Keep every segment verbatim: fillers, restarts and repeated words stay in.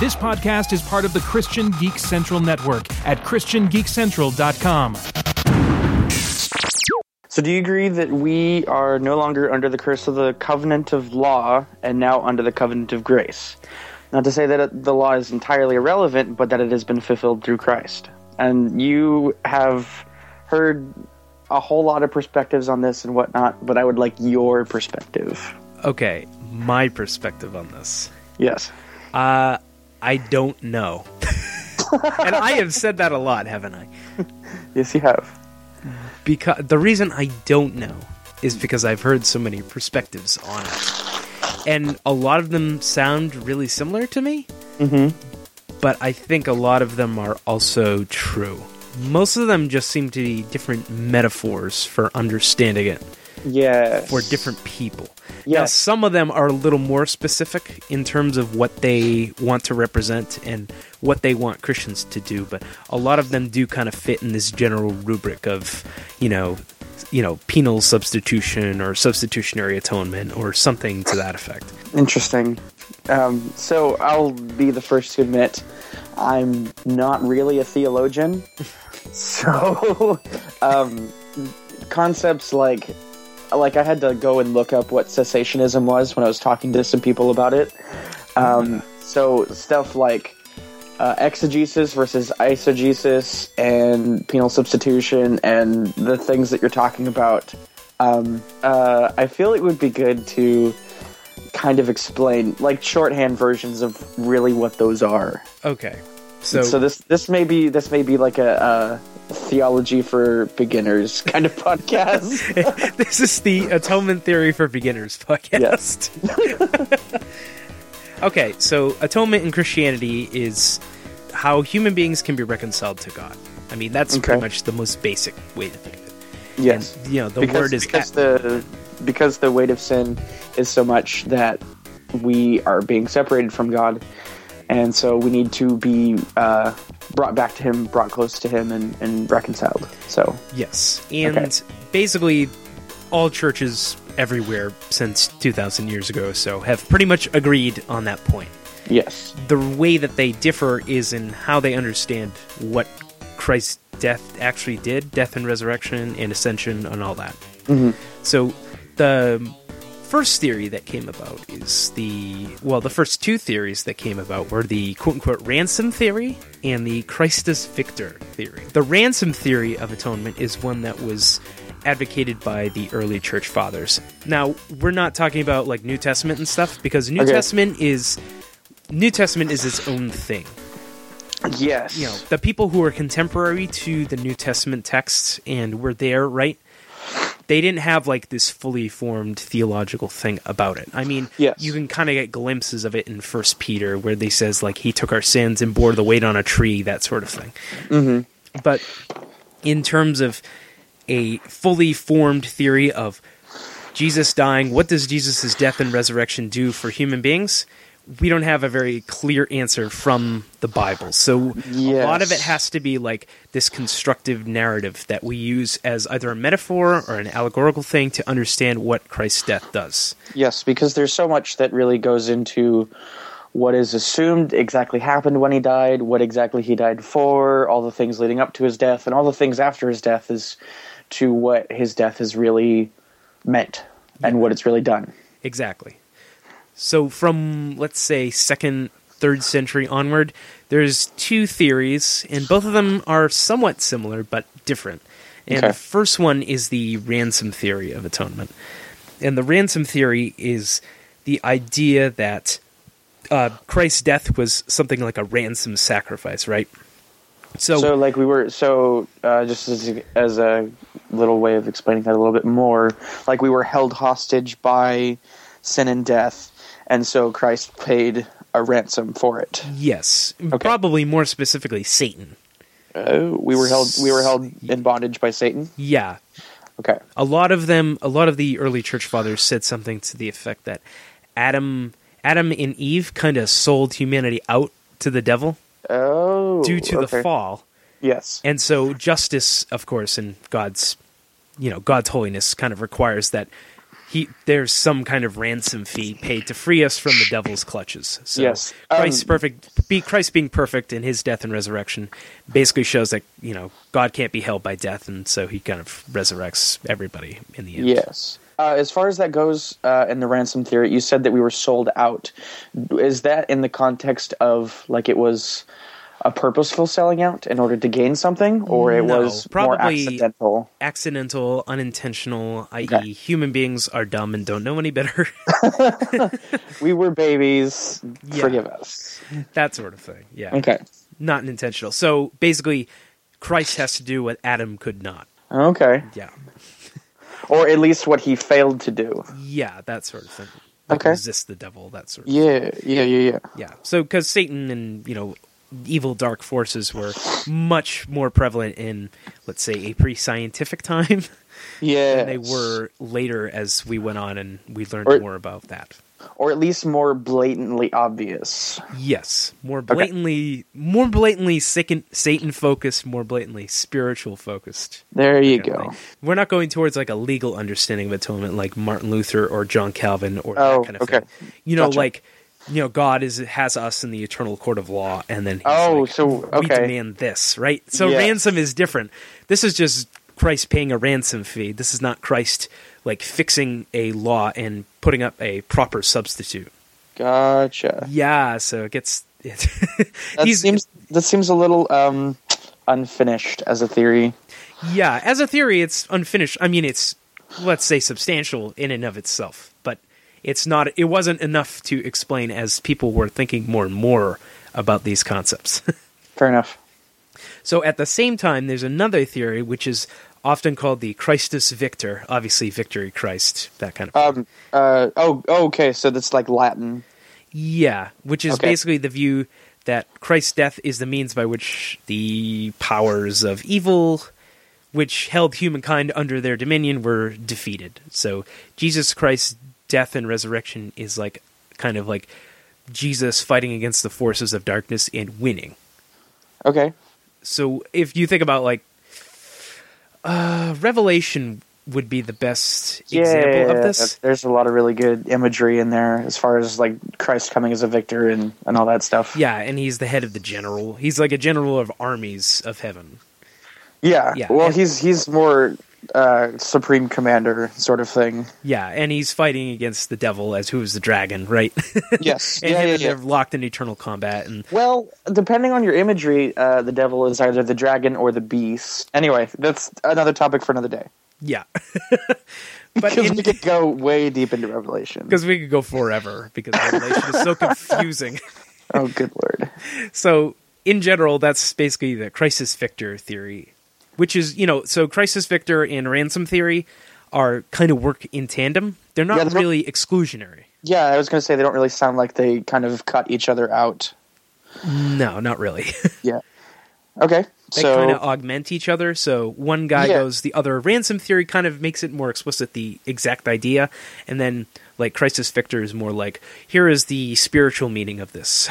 This podcast is part of the Christian Geek Central Network at christian geek central dot com. So do you agree that we are no longer under the curse of the covenant of law and now under the covenant of grace? Not to say that the law is entirely irrelevant, but that it has been fulfilled through Christ. And you have heard a whole lot of perspectives on this and whatnot, but I would like your perspective. Okay, my perspective on this. Yes. Uh, I don't know. And I have said that a lot, haven't I? Yes, you have. Because the reason I don't know is because I've heard so many perspectives on it. And a lot of them sound really similar to me. Mm-hmm. But I think a lot of them are also true. Most of them just seem to be different metaphors for understanding it. Yeah. For different people. Yeah. Now, some of them are a little more specific in terms of what they want to represent and what they want Christians to do, but a lot of them do kind of fit in this general rubric of, you know, you know, penal substitution or substitutionary atonement or something to that effect. Interesting. Um, so I'll be the first to admit I'm not really a theologian. So um, concepts like like I had to go and look up what cessationism was when I was talking to some people about it. Um, so stuff like uh, exegesis versus eisegesis and penal substitution and the things that you're talking about. Um, uh, I feel it would be good to kind of explain, like, shorthand versions of really what those are. Okay. So, so this this may be this may be like a, a theology for beginners kind of podcast. This is the Atonement Theory for Beginners podcast. Yes. Okay, so atonement in Christianity is how human beings can be reconciled to God. I mean, that's okay. Pretty much the most basic way to think of it. Yes. And, you know, the because, word is because the because the weight of sin is so much that we are being separated from God. And so we need to be uh, brought back to him, brought close to him, and, and reconciled. So yes. And okay. Basically all churches everywhere since two thousand years ago or so have pretty much agreed on that point. Yes. The way that they differ is in how they understand what Christ's death actually did, death and resurrection and ascension and all that. Mm-hmm. So the... first theory that came about is the well the first two theories that came about were the quote-unquote ransom theory and the Christus Victor theory. The ransom theory of atonement is one that was advocated by the early church fathers. Now, we're not talking about like New Testament and stuff, because New okay. Testament is New Testament is its own thing. Yes. You know, the people who are contemporary to the New Testament texts and were there, right? They didn't have like this fully formed theological thing about it. I mean, yes. You can kind of get glimpses of it in First Peter, where they says like he took our sins and bore the weight on a tree, that sort of thing. Mm-hmm. But in terms of a fully formed theory of Jesus dying, what does Jesus' death and resurrection do for human beings? We don't have a very clear answer from the Bible. So yes. A lot of it has to be like this constructive narrative that we use as either a metaphor or an allegorical thing to understand what Christ's death does. Yes, because there's so much that really goes into what is assumed exactly happened when he died, what exactly he died for, all the things leading up to his death, and all the things after his death is to what his death has really meant and what it's really done. Exactly. So from, let's say, second, third century onward, there's two theories, and both of them are somewhat similar but different. And okay. The first one is the ransom theory of atonement. And the ransom theory is the idea that uh, Christ's death was something like a ransom sacrifice, right? So, so like we were, so uh, just as, as a little way of explaining that a little bit more, like we were held hostage by sin and death. And so Christ paid a ransom for it. Yes, okay. Probably more specifically, Satan. Oh, we were held. We were held in bondage by Satan. Yeah. Okay. A lot of them. A lot of the early church fathers said something to the effect that Adam, Adam and Eve, kind of sold humanity out to the devil. Oh, due to okay. the fall. Yes. And so justice, of course, and God's, you know, God's holiness kind of requires that. He, there's some kind of ransom fee paid to free us from the devil's clutches. So yes. um, Christ's perfect be, Christ being perfect in his death and resurrection basically shows that, you know, God can't be held by death, and so he kind of resurrects everybody in the end. Yes. Uh, as far as that goes, uh, in the ransom theory, you said that we were sold out. Is that in the context of, like, it was a purposeful selling out in order to gain something, or it no, was probably more accidental? Accidental, unintentional, that is Okay. human beings are dumb and don't know any better. We were babies. Yeah. Forgive us. That sort of thing. Yeah. Okay. Not intentional. So basically, Christ has to do what Adam could not. Okay. Yeah. Or at least what he failed to do. Yeah, that sort of thing. Like okay. Resist the devil, that sort of yeah, thing. Yeah, yeah, yeah, yeah. Yeah. So because Satan and, you know, evil dark forces were much more prevalent in, let's say, a pre-scientific time yeah, than they were later as we went on and we learned or, more about that. Or at least more blatantly obvious. Yes. More blatantly okay. more blatantly Satan-focused, more blatantly spiritual-focused. There you go. Thing. We're not going towards like a legal understanding of atonement like Martin Luther or John Calvin or oh, that kind of okay. thing. You know, gotcha. like... You know, God is has us in the eternal court of law, and then he's oh, like, so, okay. we demand this, right? So yes. ransom is different. This is just Christ paying a ransom fee. This is not Christ, like, fixing a law and putting up a proper substitute. Gotcha. Yeah, so it gets... It, that, seems, that seems a little um, unfinished as a theory. Yeah, as a theory, it's unfinished. I mean, it's, let's say, substantial in and of itself, but... It's not. It wasn't enough to explain as people were thinking more and more about these concepts. Fair enough. So at the same time, there's another theory, which is often called the Christus Victor, obviously victory Christ, that kind of thing. Um, uh, oh, oh, okay, so that's like Latin. Yeah, which is okay. basically the view that Christ's death is the means by which the powers of evil... which held humankind under their dominion, were defeated. So Jesus Christ's death and resurrection is like kind of like Jesus fighting against the forces of darkness and winning. Okay. So if you think about like uh, Revelation would be the best yeah, example of this. There's a lot of really good imagery in there as far as like Christ coming as a victor and, and all that stuff. Yeah, and he's the head of the general. He's like a general of armies of heaven. Yeah. yeah. Well, and, he's he's more Uh, supreme commander sort of thing. Yeah, and he's fighting against the devil as who is the dragon, right? Yes. and yeah, him yeah, and yeah. they're locked in eternal combat. And well, depending on your imagery, uh, the devil is either the dragon or the beast. Anyway, that's another topic for another day. Yeah. Because in... we could go way deep into Revelation. Because we could go forever, because Revelation is so confusing. Oh, good lord. So, in general, that's basically the Christus Victor theory. Which is, you know, so Christus Victor and ransom theory are kind of work in tandem. They're not yeah, they're really not, exclusionary. Yeah, I was going to say they don't really sound like they kind of cut each other out. No, not really. yeah. Okay. They so, kind of augment each other. So one guy yeah. goes the other. Ransom theory kind of makes it more explicit, the exact idea. And then, like, Christus Victor is more like, here is the spiritual meaning of this.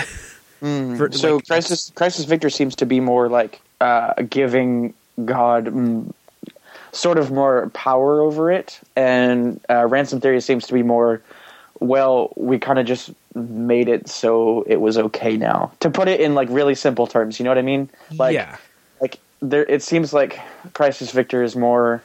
mm, For, so like, Christus, Christus Victor seems to be more like uh, giving... God mm, sort of more power over it, and uh, ransom theory seems to be more, well, we kind of just made it so it was okay now. To put it in like really simple terms, you know what I mean? Like, yeah. Like there, it seems like Christus Victor is more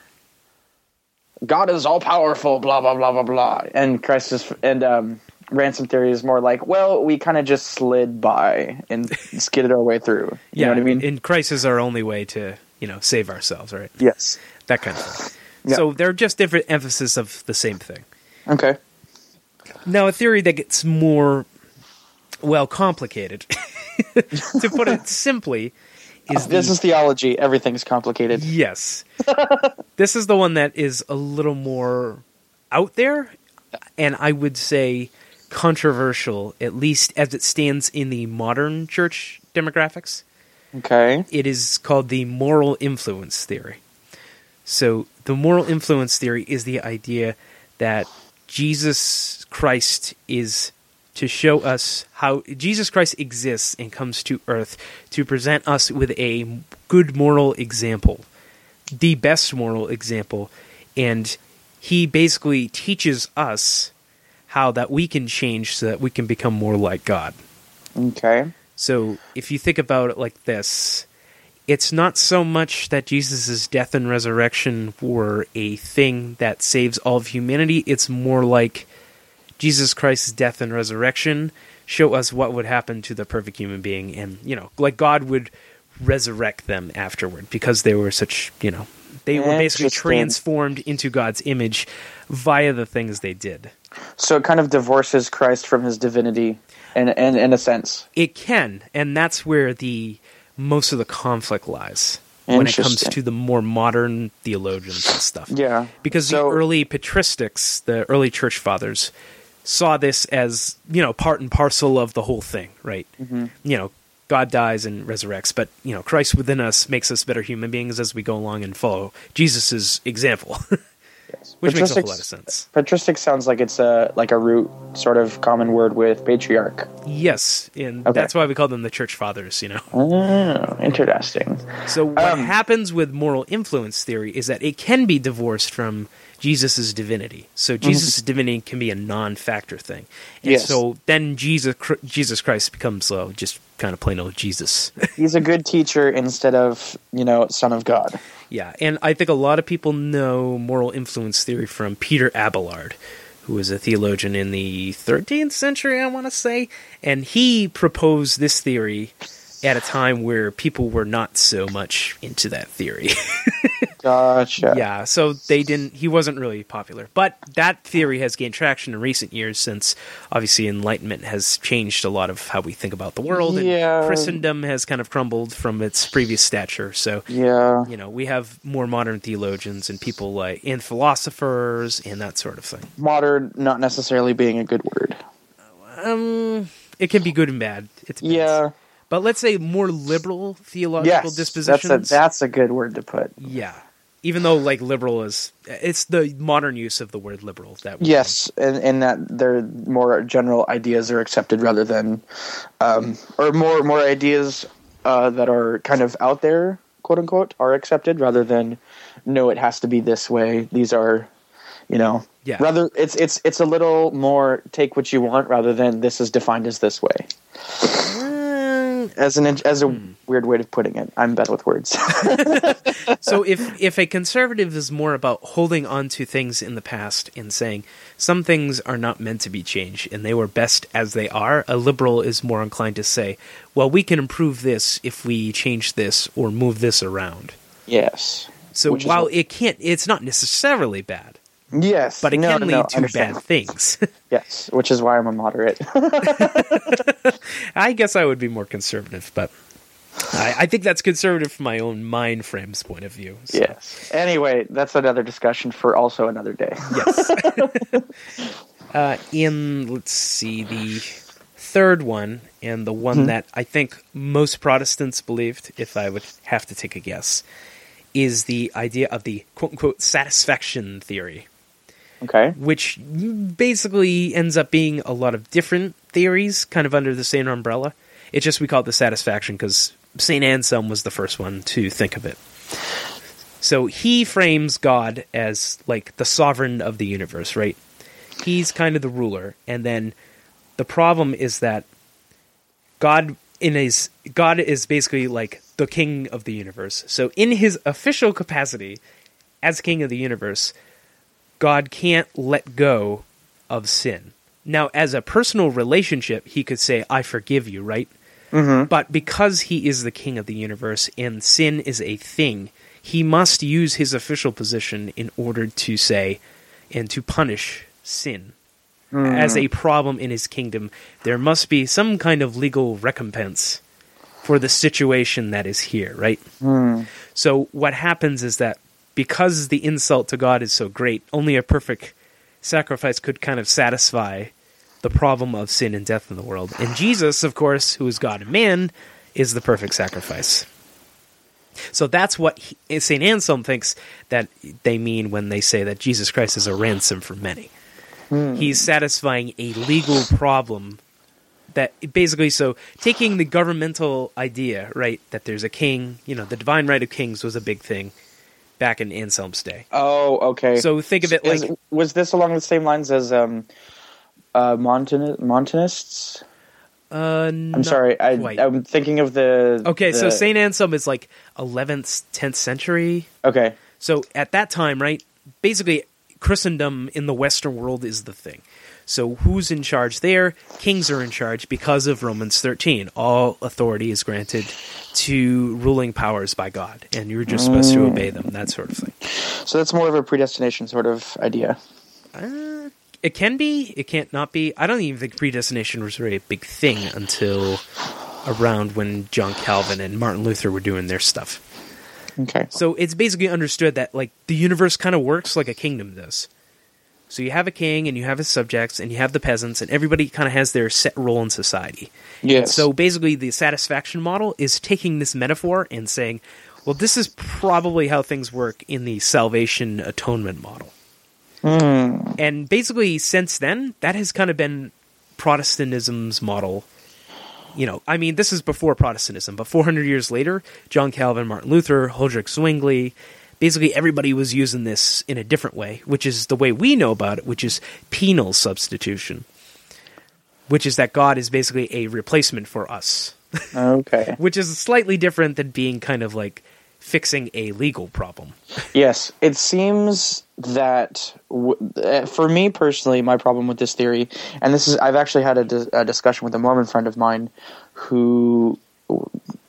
God is all powerful, blah blah blah blah blah, and Christus and um, ransom theory is more like, well, we kind of just slid by and skidded our way through. You yeah, know what I mean? And Christ is our only way to. You know, save ourselves, right? Yes. That kind of thing. Yeah. So they're just different emphasis of the same thing. Okay. Now, a theory that gets more, well, complicated, to put it simply, is This the, is theology. Everything's complicated. Yes. This is the one that is a little more out there, and I would say controversial, at least as it stands in the modern church demographics. Okay. It is called the moral influence theory. So the moral influence theory is the idea that Jesus Christ is to show us how Jesus Christ exists and comes to earth to present us with a good moral example, the best moral example. And he basically teaches us how that we can change so that we can become more like God. Okay. So if you think about it like this, it's not so much that Jesus' death and resurrection were a thing that saves all of humanity. It's more like Jesus Christ's death and resurrection show us what would happen to the perfect human being. And, you know, like God would resurrect them afterward because they were such, you know, they were basically transformed into God's image via the things they did. So it kind of divorces Christ from his divinity in, in, in a sense. It can. And that's where the most of the conflict lies when it comes to the more modern theologians and stuff. Yeah. Because so, the early patristics, the early church fathers, saw this as, you know, part and parcel of the whole thing, right? Mm-hmm. You know, God dies and resurrects, but, you know, Christ within us makes us better human beings as we go along and follow Jesus's example. Yes. Which makes a whole lot of sense. Patristic sounds like it's a like a root sort of common word with patriarch. Yes, and okay. That's why we call them the church fathers, you know. Oh, interesting. So what um, happens with moral influence theory is that it can be divorced from Jesus' divinity. So Jesus' mm-hmm. divinity can be a non-factor thing. And yes. So then Jesus Jesus Christ becomes uh, just kind of plain old Jesus. He's a good teacher instead of, you know, son of God. Yeah, and I think a lot of people know moral influence theory from Peter Abelard, who was a theologian in the thirteenth century, I want to say. And he proposed this theory at a time where people were not so much into that theory. Gotcha. Yeah, so they didn't. He wasn't really popular. But that theory has gained traction in recent years since, obviously, Enlightenment has changed a lot of how we think about the world. Yeah. And Christendom has kind of crumbled from its previous stature. So, yeah. You know, we have more modern theologians and people like, and philosophers and that sort of thing. Modern not necessarily being a good word. Um, It can be good and bad. It depends. Yeah. But let's say more liberal theological yes, dispositions. That's a, that's a good word to put. Yeah. Even though, like, liberal is... It's the modern use of the word liberal. That we yes, and, and that their more general ideas are accepted rather than... Um, or more more ideas uh, that are kind of out there, quote-unquote, are accepted rather than, no, it has to be this way. These are, you know... Yeah. Rather, it's it's it's a little more take what you want rather than this is defined as this way. As an as a hmm. weird way of putting it, I'm bad with words. So if if a conservative is more about holding on to things in the past and saying some things are not meant to be changed and they were best as they are, a liberal is more inclined to say, well, we can improve this if we change this or move this around. Yes. So Which while it can't, it's not necessarily bad. Yes. But it no, can no, lead no, to bad things. Yes, which is why I'm a moderate. I guess I would be more conservative, but I, I think that's conservative from my own mind frame's point of view. So. Yes. Anyway, that's another discussion for also another day. Yes. uh, in, let's see, the third one, and the one mm-hmm. that I think most Protestants believed, if I would have to take a guess, is the idea of the quote-unquote satisfaction theory. Okay. Which basically ends up being a lot of different theories kind of under the same umbrella. It's just we call it the satisfaction because Saint Anselm was the first one to think of it. So he frames God as like the sovereign of the universe, right? He's kind of the ruler. And then the problem is that God in his God is basically like the king of the universe. So in his official capacity as king of the universe, God can't let go of sin. Now, as a personal relationship, he could say, I forgive you, right? Mm-hmm. But because he is the king of the universe and sin is a thing, he must use his official position in order to say and to punish sin. Mm-hmm. As a problem in his kingdom, there must be some kind of legal recompense for the situation that is here, right? Mm. So what happens is that because the insult to God is so great, only a perfect sacrifice could kind of satisfy the problem of sin and death in the world. And Jesus, of course, who is God and man, is the perfect sacrifice. So that's what Saint Anselm thinks that they mean when they say that Jesus Christ is a ransom for many. Mm. He's satisfying a legal problem that basically, so taking the governmental idea, right, that there's a king, you know, the divine right of kings was a big thing back in Anselm's day. Oh, okay. So think of it like... Is, was this along the same lines as um, uh, Montanists? Uh, I'm sorry. I, I'm thinking of the. Okay, the... so Saint Anselm is like eleventh, tenth century. Okay. So at that time, right? Basically, Christendom in the Western world is the thing. So who's in charge there? Kings are in charge because of Romans thirteen. All authority is granted to ruling powers by God, and you're just supposed mm. to obey them, that sort of thing. So that's more of a predestination sort of idea. Uh, it can be. It can't not be. I don't even think predestination was really a big thing until around when John Calvin and Martin Luther were doing their stuff. Okay. So it's basically understood that like the universe kind of works like a kingdom does. So you have a king, and you have his subjects, and you have the peasants, and everybody kind of has their set role in society. Yes. And so basically the satisfaction model is taking this metaphor and saying, well, this is probably how things work in the salvation atonement model. Mm. And basically since then, that has kind of been Protestantism's model. You know, I mean, this is before Protestantism, but four hundred years later, John Calvin, Martin Luther, Huldrych Zwingli... Basically, everybody was using this in a different way, which is the way we know about it, which is penal substitution, which is that God is basically a replacement for us. Okay. Which is slightly different than being kind of like fixing a legal problem. Yes. It seems that, w- for me personally, my problem with this theory, and this is, I've actually had a, dis- a discussion with a Mormon friend of mine who...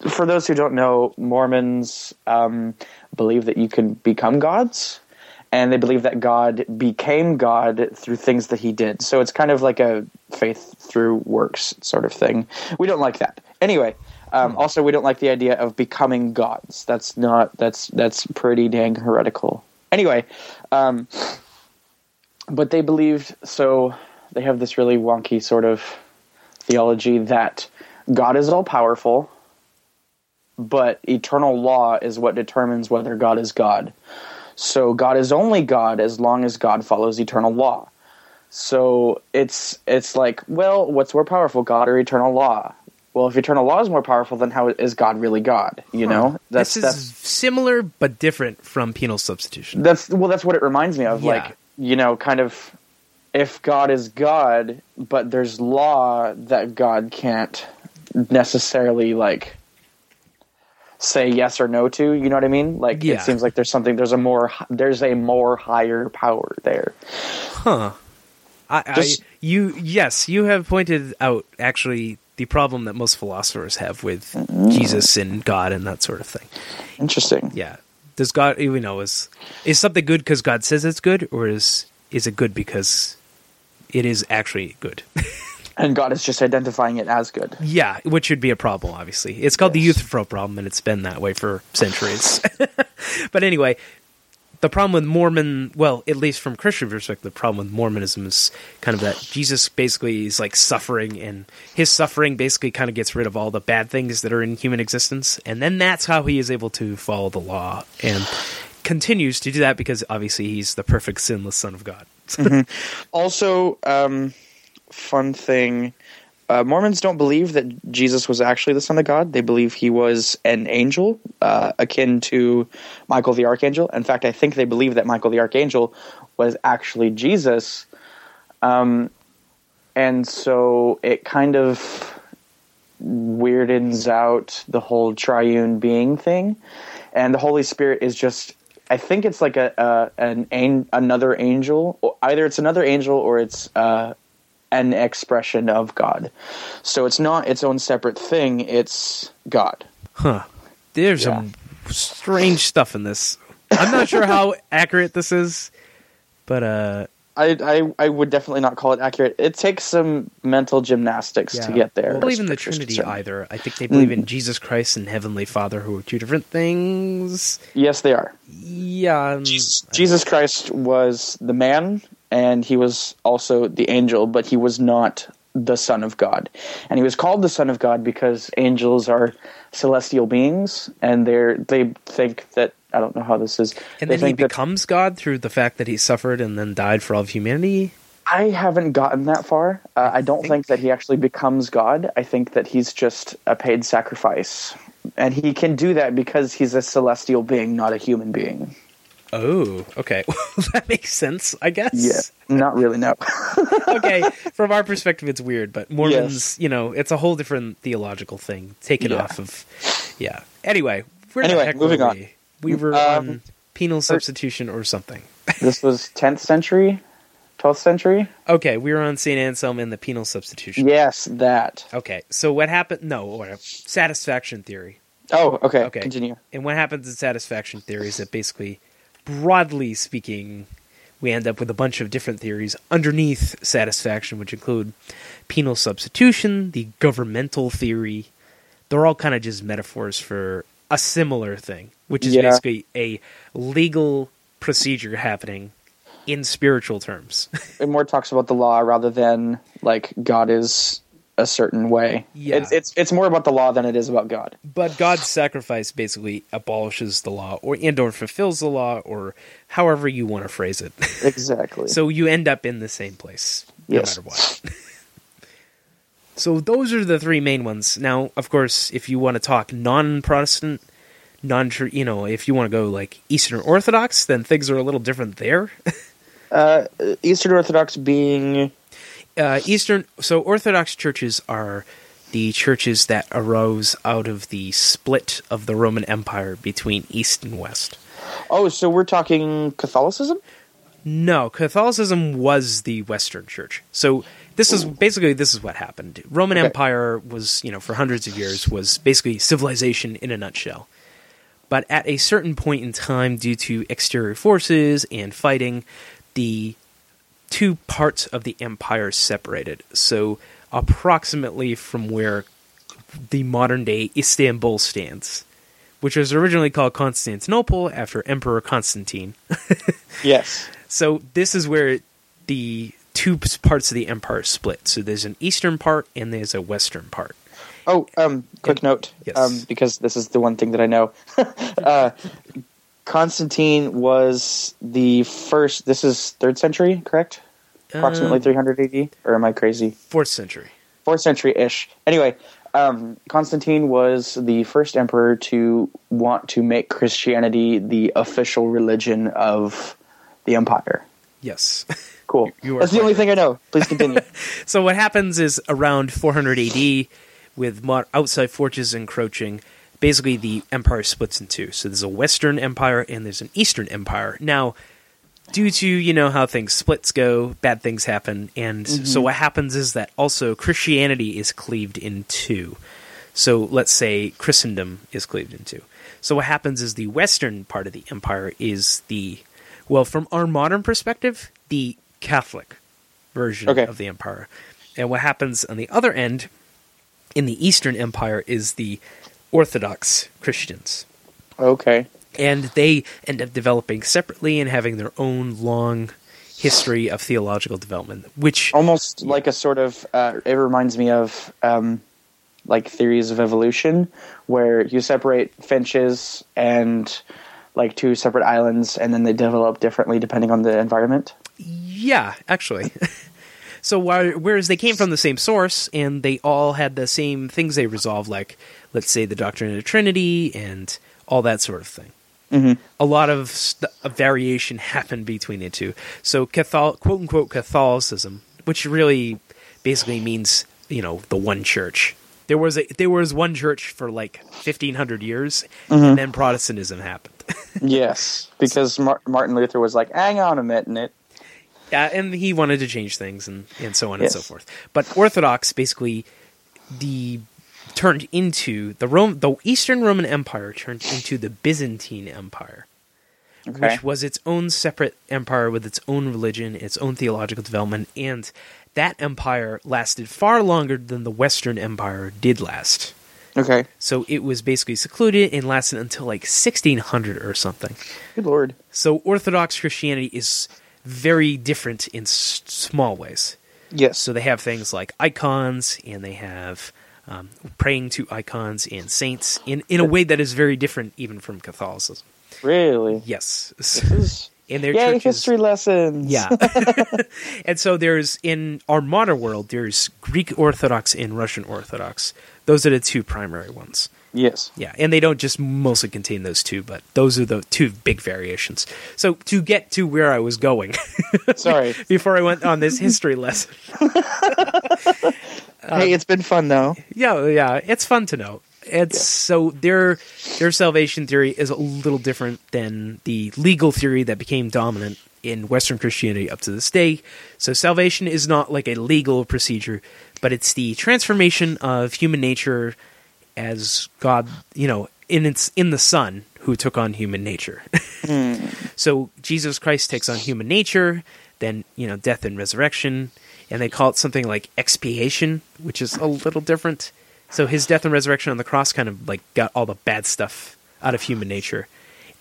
For those who don't know, Mormons um, believe that you can become gods, and they believe that God became God through things that he did. So it's kind of like a faith through works sort of thing. We don't like that. Anyway, um, also we don't like the idea of becoming gods. That's not that's that's pretty dang heretical. Anyway, um, but they believed, so they have this really wonky sort of theology that God is all powerful, but eternal law is what determines whether God is God. So God is only God as long as God follows eternal law. So it's it's like, well, what's more powerful, God or eternal law? Well, if eternal law is more powerful, then how is God really God? You huh. know, that's, this is that's, similar but different from penal substitution. That's well, that's what it reminds me of. Yeah. Like, you know, kind of if God is God, but there's law that God can't necessarily like. Say yes or no to, you know what I mean? Like yeah. It seems like there's something, there's a more, there's a more higher power there. Huh. I, Just, I you yes, you have pointed out actually the problem that most philosophers have with mm-hmm. Jesus and God and that sort of thing. Interesting. Yeah. Does God, you know, is is something good because God says it's good, or is is it good because it is actually good? And God is just identifying it as good. Yeah, which should be a problem, obviously. It's called yes. the Euthyphro problem, and it's been that way for centuries. But anyway, the problem with Mormon, well, at least from Christian perspective, the problem with Mormonism is kind of that Jesus basically is like suffering, and his suffering basically kind of gets rid of all the bad things that are in human existence, and then that's how he is able to follow the law, and continues to do that because obviously he's the perfect, sinless Son of God. mm-hmm. Also, um... fun thing, uh, Mormons don't believe that Jesus was actually the Son of God. They believe he was an angel, uh, akin to Michael the Archangel. In fact, I think they believe that Michael the Archangel was actually Jesus. Um, and so it kind of weirdens out the whole triune being thing. And the Holy Spirit is just... I think it's like a, a an, an another angel. Either it's another angel or it's... Uh, an expression of God. So it's not its own separate thing, it's God. Huh. There's yeah. some strange stuff in this. I'm not sure how accurate this is, but... uh, I, I I would definitely not call it accurate. It takes some mental gymnastics yeah. to get there. I don't believe in the Trinity concerned. either. I think they believe mm. in Jesus Christ and Heavenly Father, who are two different things. Yes, they are. Yeah. Um, Jesus, Jesus Christ was the man... And he was also the angel, but he was not the Son of God. And he was called the Son of God because angels are celestial beings, and they they think that I don't know how this is. And then he becomes that, God through the fact that he suffered and then died for all of humanity. I haven't gotten that far. Uh, I don't I think. think that he actually becomes God. I think that he's just a paid sacrifice, and he can do that because he's a celestial being, not a human being. Oh, okay. Well, that makes sense, I guess. Yeah, not really, no. Okay, from our perspective, it's weird, but Mormons, yes. you know, it's a whole different theological thing taken yeah. off of, yeah. Anyway, where anyway, the heck moving were we? On. We were um, on penal substitution or something. This was tenth century, twelfth century? Okay, we were on Saint Anselm and the penal substitution. Yes, that. Okay, so what happened? No, satisfaction theory. Oh, okay, okay. Continue. And what happens in satisfaction theory is that basically... broadly speaking, we end up with a bunch of different theories underneath satisfaction, which include penal substitution, the governmental theory. They're all kind of just metaphors for a similar thing, which is yeah. basically a legal procedure happening in spiritual terms. It more talks about the law rather than like God is a certain way. Yeah. It's, it's it's more about the law than it is about God. But God's sacrifice basically abolishes the law or and or fulfills the law, or however you want to phrase it. Exactly. So you end up in the same place no yes. matter what. So those are the three main ones. Now, of course, if you want to talk non-Protestant, non you know, if you want to go like Eastern Orthodox, then things are a little different there. uh, Eastern Orthodox being... Uh, Eastern, so Orthodox churches are the churches that arose out of the split of the Roman Empire between East and West. Oh, so we're talking Catholicism? No, Catholicism was the Western church. So this is basically, this is what happened. Roman okay. Empire was, you know, for hundreds of years was basically civilization in a nutshell. But at a certain point in time, due to exterior forces and fighting, the two parts of the empire separated. So approximately from where the modern-day Istanbul stands, which was originally called Constantinople after Emperor Constantine. Yes. So this is where the two parts of the empire split. So there's an eastern part and there's a western part. Oh, um, quick and, note, yes. um, because this is the one thing that I know. uh, Constantine was the first... This is third century, correct? Approximately um, three hundred A D? Or am I crazy? fourth century. fourth century-ish. Anyway, um, Constantine was the first emperor to want to make Christianity the official religion of the empire. Yes. Cool. You are That's the only thing I know. Please continue. So what happens is around four hundred A D, with mod- outside forces encroaching... Basically, the empire splits in two. So there's a Western Empire and there's an Eastern Empire. Now, due to, you know, how things splits go, bad things happen. And mm-hmm. so what happens is that also Christianity is cleaved in two. So let's say Christendom is cleaved in two. So what happens is the Western part of the empire is the, well, from our modern perspective, the Catholic version okay. of the empire. And what happens on the other end in the Eastern Empire is the Orthodox Christians. Okay. And they end up developing separately and having their own long history of theological development, which... Almost yeah. like a sort of... Uh, it reminds me of um, like theories of evolution, where you separate finches and like two separate islands, and then they develop differently depending on the environment. Yeah, actually. So whereas they came from the same source, and they all had the same things they resolved, like... let's say the doctrine of the Trinity and all that sort of thing. Mm-hmm. A lot of st- a variation happened between the two. So Catholic, quote unquote Catholicism, which really basically means, you know, the one church. There was a, there was one church for like fifteen hundred years, mm-hmm. and then Protestantism happened. Yes, because Mar- Martin Luther was like, hang on a minute. Yeah, and he wanted to change things and, and so on yes. and so forth. But Orthodox, basically, the... turned into the Rome, the Eastern Roman Empire turned into the Byzantine Empire, okay. which was its own separate empire with its own religion, its own theological development, and that empire lasted far longer than the Western Empire did last. Okay. So it was basically secluded and lasted until like sixteen hundred or something. Good Lord. So Orthodox Christianity is very different in s- small ways. Yes. So they have things like icons, and they have... Um, praying to icons and saints in, in a way that is very different even from Catholicism. Really? Yes. This is And their Yay, churches, history lessons. Yeah. And so there's, in our modern world, there's Greek Orthodox and Russian Orthodox. Those are the two primary ones. Yes. Yeah, and they don't just mostly contain those two, but those are the two big variations. So to get to where I was going. Sorry. Before I went on this history lesson. Um, hey, it's been fun, though. Yeah, yeah, it's fun to know. It's yeah. So their their salvation theory is a little different than the legal theory that became dominant in Western Christianity up to this day. So salvation is not like a legal procedure, but it's the transformation of human nature as God, you know, in its in the Son who took on human nature. mm. So Jesus Christ takes on human nature, then, you know, death and resurrection, and they call it something like expiation, which is a little different. So his death and resurrection on the cross kind of like got all the bad stuff out of human nature.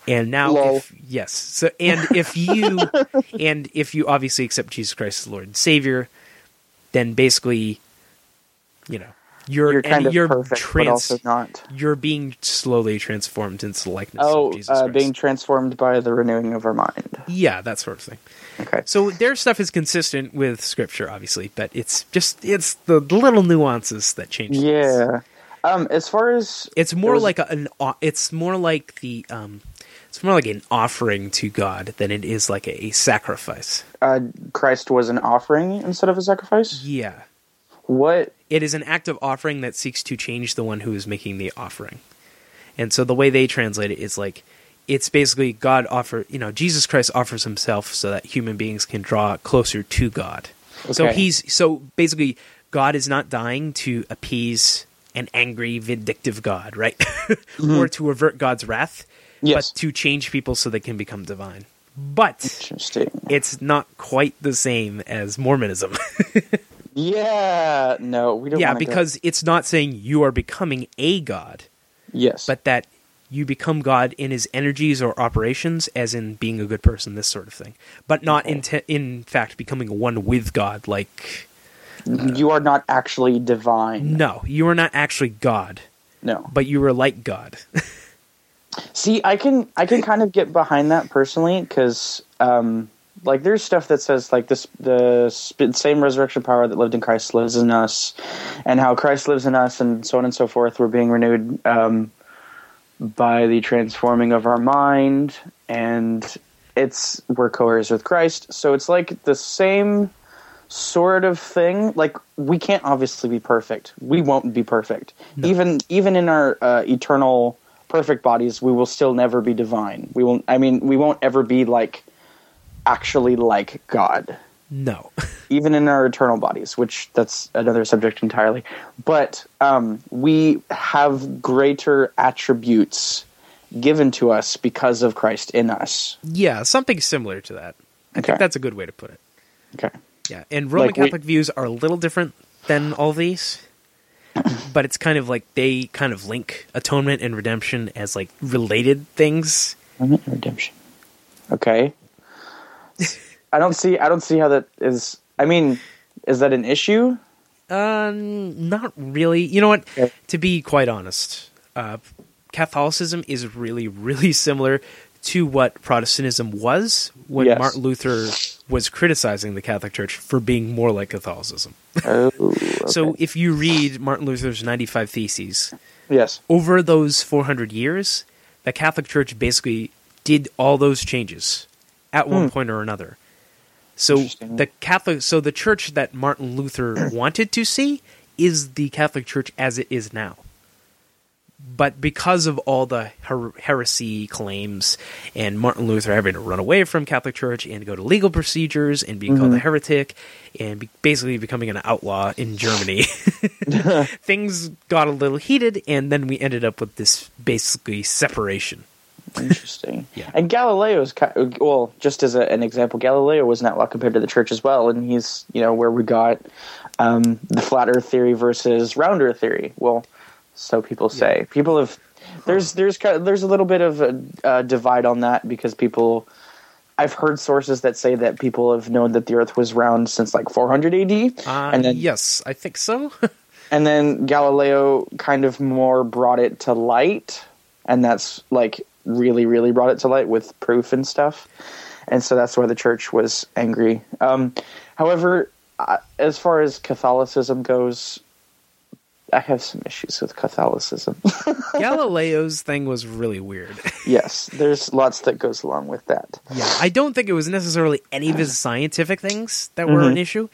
And now, if, yes. So, and if you, and if you obviously accept Jesus Christ as Lord and Savior, then basically, you know, you're, you're kind and of you're perfect, trans, but also not. You're being slowly transformed into the likeness oh, of Jesus Christ. Oh, uh, being transformed by the renewing of our mind. Yeah, that sort of thing. Okay. So their stuff is consistent with Scripture, obviously, but it's just it's the little nuances that change. Yeah. Um, as far as it's more was... like a, an it's more like the um, it's more like an offering to God than it is like a, a sacrifice. Uh, Christ was an offering instead of a sacrifice? Yeah. What? It is an act of offering that seeks to change the one who is making the offering. And so the way they translate it is like, it's basically God offer, you know, Jesus Christ offers himself so that human beings can draw closer to God. Okay. So he's, so basically God is not dying to appease an angry, vindictive God, right? Mm-hmm. Or to avert God's wrath, yes. But to change people so they can become divine. But it's not quite the same as Mormonism. Yeah, no, we don't. Yeah, because go. It's not saying you are becoming a god. Yes, but that you become God in his energies or operations, as in being a good person, this sort of thing. But not okay. in te- in fact becoming one with God. Like uh, you are not actually divine. No, you are not actually God. No, but you are like God. See, I can I can kind of get behind that personally because. Um, Like, there's stuff that says, like, this, the same resurrection power that lived in Christ lives in us, and how Christ lives in us, and so on and so forth. We're being renewed um, by the transforming of our mind, and it's we're co-heirs with Christ. So it's, like, the same sort of thing. Like, we can't obviously be perfect. We won't be perfect. No. Even, even in our uh, eternal perfect bodies, we will still never be divine. We will, I mean, we won't ever be, like... actually like God. No. Even in our eternal bodies, which that's another subject entirely. But um, we have greater attributes given to us because of Christ in us. Yeah, something similar to that. I okay. think that's a good way to put it. Okay. Yeah, and Roman like Catholic we- views are a little different than all these, but it's kind of like they kind of link atonement and redemption as like related things. Atonement and redemption. Okay. I don't see. I don't see how that is. I mean, is that an issue? Um, not really. You know what? Yeah. To be quite honest, uh, Catholicism is really, really similar to what Protestantism was when yes. Martin Luther was criticizing the Catholic Church for being more like Catholicism. Oh, okay. So, if you read Martin Luther's ninety-five Theses, yes, over those four hundred years, the Catholic Church basically did all those changes. At one hmm. point or another. So the Catholic, so the church that Martin Luther wanted to see is the Catholic Church as it is now. But because of all the her- heresy claims and Martin Luther having to run away from Catholic Church and go to legal procedures and being mm-hmm. called a heretic and be- basically becoming an outlaw in Germany, things got a little heated and then we ended up with this basically separation. Interesting. Yeah. And Galileo's kind of, well, just as a, an example, Galileo was an outlaw compared to the church as well, and he's, you know, where we got um, the flat earth theory versus round earth theory. Well, so people say. Yeah. People have there's there's kind of, there's a little bit of a uh, divide on that because people I've heard sources that say that people have known that the earth was round since like four hundred A D. Uh, and then yes, I think so. And then Galileo kind of more brought it to light, and that's like really, really brought it to light with proof and stuff. And so that's why the church was angry. Um, however, I, as far as Catholicism goes, I have some issues with Catholicism. Galileo's thing was really weird. Yes, there's lots that goes along with that. Yeah, I don't think it was necessarily any of his scientific things that were mm-hmm. an issue.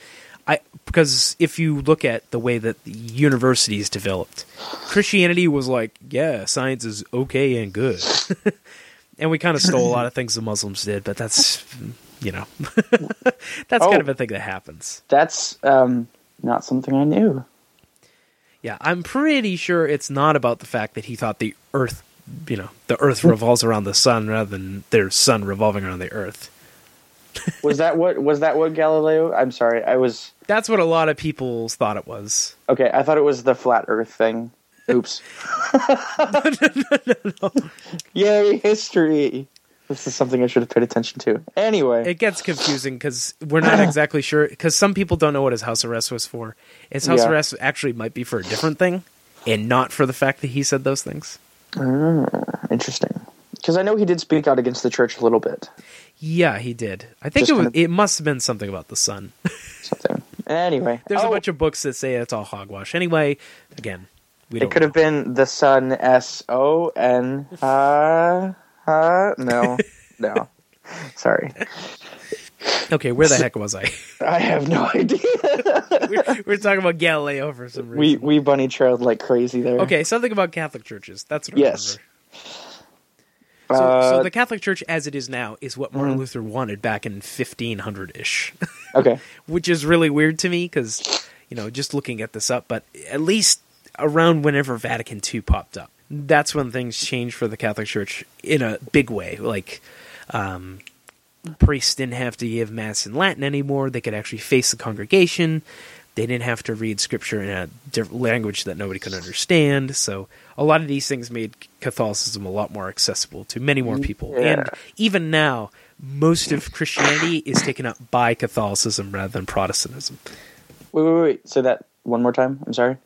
I, because if you look at the way that the universities developed, Christianity was like, yeah, science is okay and good. And we kind of stole a lot of things the Muslims did, but that's, you know, that's oh, kind of a thing that happens. That's um, not something I knew. Yeah, I'm pretty sure it's not about the fact that he thought the earth, you know, the earth revolves around the sun rather than their sun revolving around the earth. was that what was that what Galileo? I'm sorry, I was. That's what a lot of people thought it was. Okay, I thought it was the flat Earth thing. Oops. no, no, no, no, no. Yay, history! This is something I should have paid attention to. Anyway, it gets confusing because we're not exactly sure. Because some people don't know what his house arrest was for. His house yeah. arrest actually might be for a different thing, and not for the fact that he said those things. Mm, interesting. Because I know he did speak out against the church a little bit. Yeah, he did. I think it, was, kinda... it must have been something about the sun. something. Anyway. There's oh. a bunch of books that say it's all hogwash. Anyway, again, we don't It could know. have been the sun, S O N. Uh, uh, no. no. Sorry. Okay, where the heck was I? I have no idea. we're, we're talking about Galileo for some reason. We we bunny trailed like crazy there. Okay, something about Catholic churches. That's what I yes. remember. So, so the Catholic Church as it is now is what Martin mm-hmm. Luther wanted back in fifteen hundred-ish. Okay. Which is really weird to me because, you know, just looking at this up, but at least around whenever Vatican Two popped up, that's when things changed for the Catholic Church in a big way. Like, um, priests didn't have to give Mass in Latin anymore. They could actually face the congregation. They didn't have to read scripture in a different language that nobody could understand. So a lot of these things made Catholicism a lot more accessible to many more people. Yeah. And even now, most of Christianity is taken up by Catholicism rather than Protestantism. Wait, wait, wait. Say that one more time. I'm sorry.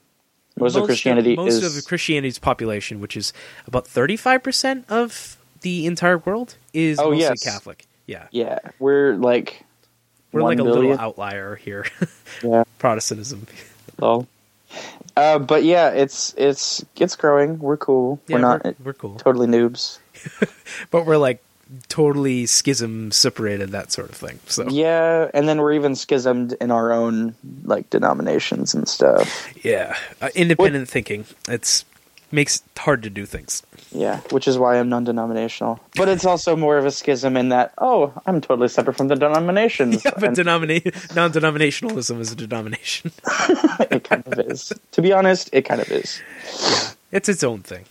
Most, most of Christianity of, most is... of Christianity's population, which is about thirty-five percent of the entire world, is oh, mostly yes. Catholic. Yeah. Yeah. We're like... We're like a billion. Little outlier here. Yeah. Protestantism. Well, uh, but yeah, it's it's it's growing. We're cool. Yeah, we're not we're, we're cool. Totally noobs. But we're like totally schism separated, that sort of thing. So yeah, and then we're even schismed in our own like denominations and stuff. Yeah, uh, independent what? thinking. It's makes it hard to do things. Yeah, which is why I'm non-denominational. But it's also more of a schism in that, oh, I'm totally separate from the denominations. Yeah, but denomina- non-denominationalism is a denomination. It kind of is. To be honest, it kind of is. Yeah, it's its own thing.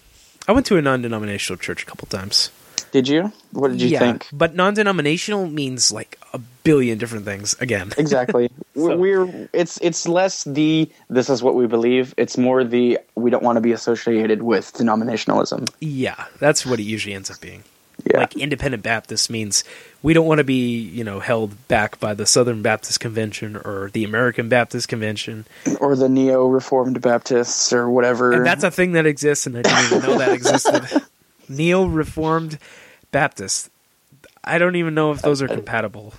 I went to a non-denominational church a couple times. Did you? What did you yeah, think? But non-denominational means like a billion different things again. Exactly. so. We're it's it's less the this is what we believe. It's more the we don't want to be associated with denominationalism. Yeah, that's what it usually ends up being. Yeah. Like independent Baptist means we don't want to be, you know, held back by the Southern Baptist Convention or the American Baptist Convention or the Neo-Reformed Baptists or whatever. And that's a thing that exists, and I didn't even know that existed. Neo-Reformed Baptist. I don't even know if those are compatible.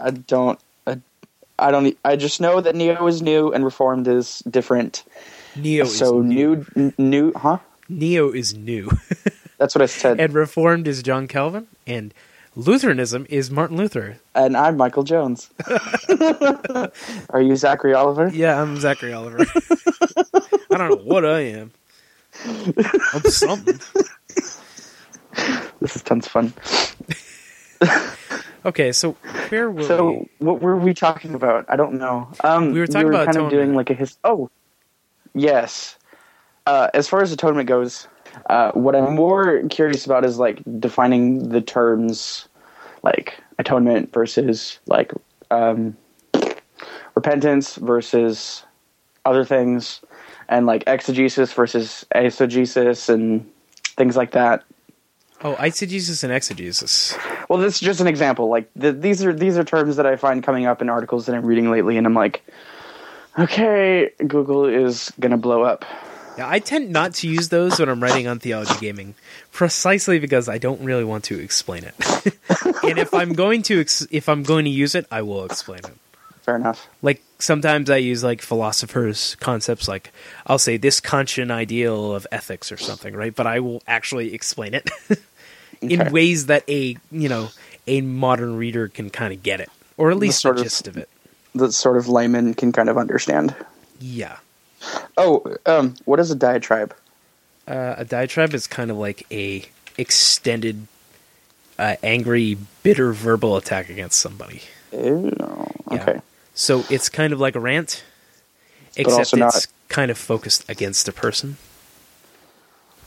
I don't. I, I don't. I just know that Neo is new and Reformed is different. Neo so is new. new. New, huh? Neo is new. That's what I said. And Reformed is John Calvin, and Lutheranism is Martin Luther. And I'm Michael Jones. Are you Zachary Oliver? Yeah, I'm Zachary Oliver. I don't know what I am. I'm something. This is tons of fun. Okay, so where were so we? What were we talking about? I don't know. Um, we were talking we were about kind atonement. Of doing like a his- oh, yes. Uh, as far as atonement goes, uh, what I'm more curious about is like defining the terms, like atonement versus like um, repentance versus other things, and like exegesis versus eisegesis and things like that. Oh, eisegesis and exegesis. Well, this is just an example. Like the, these are these are terms that I find coming up in articles that I'm reading lately, and I'm like, okay, Google is gonna blow up. Yeah, I tend not to use those when I'm writing on Theology Gaming, precisely because I don't really want to explain it. And if I'm going to ex- if I'm going to use it, I will explain it. Fair enough. Like sometimes I use like philosophers' concepts, like I'll say this Kantian ideal of ethics or something, right? But I will actually explain it in okay. ways that a you know a modern reader can kind of get it, or at least the, the gist of, of it. The sort of layman can kind of understand. Yeah. Oh, um, what is a diatribe? Uh, a diatribe is kind of like a extended, uh, angry, bitter verbal attack against somebody. Ew. Okay. Yeah. So it's kind of like a rant, except it's not... kind of focused against a person.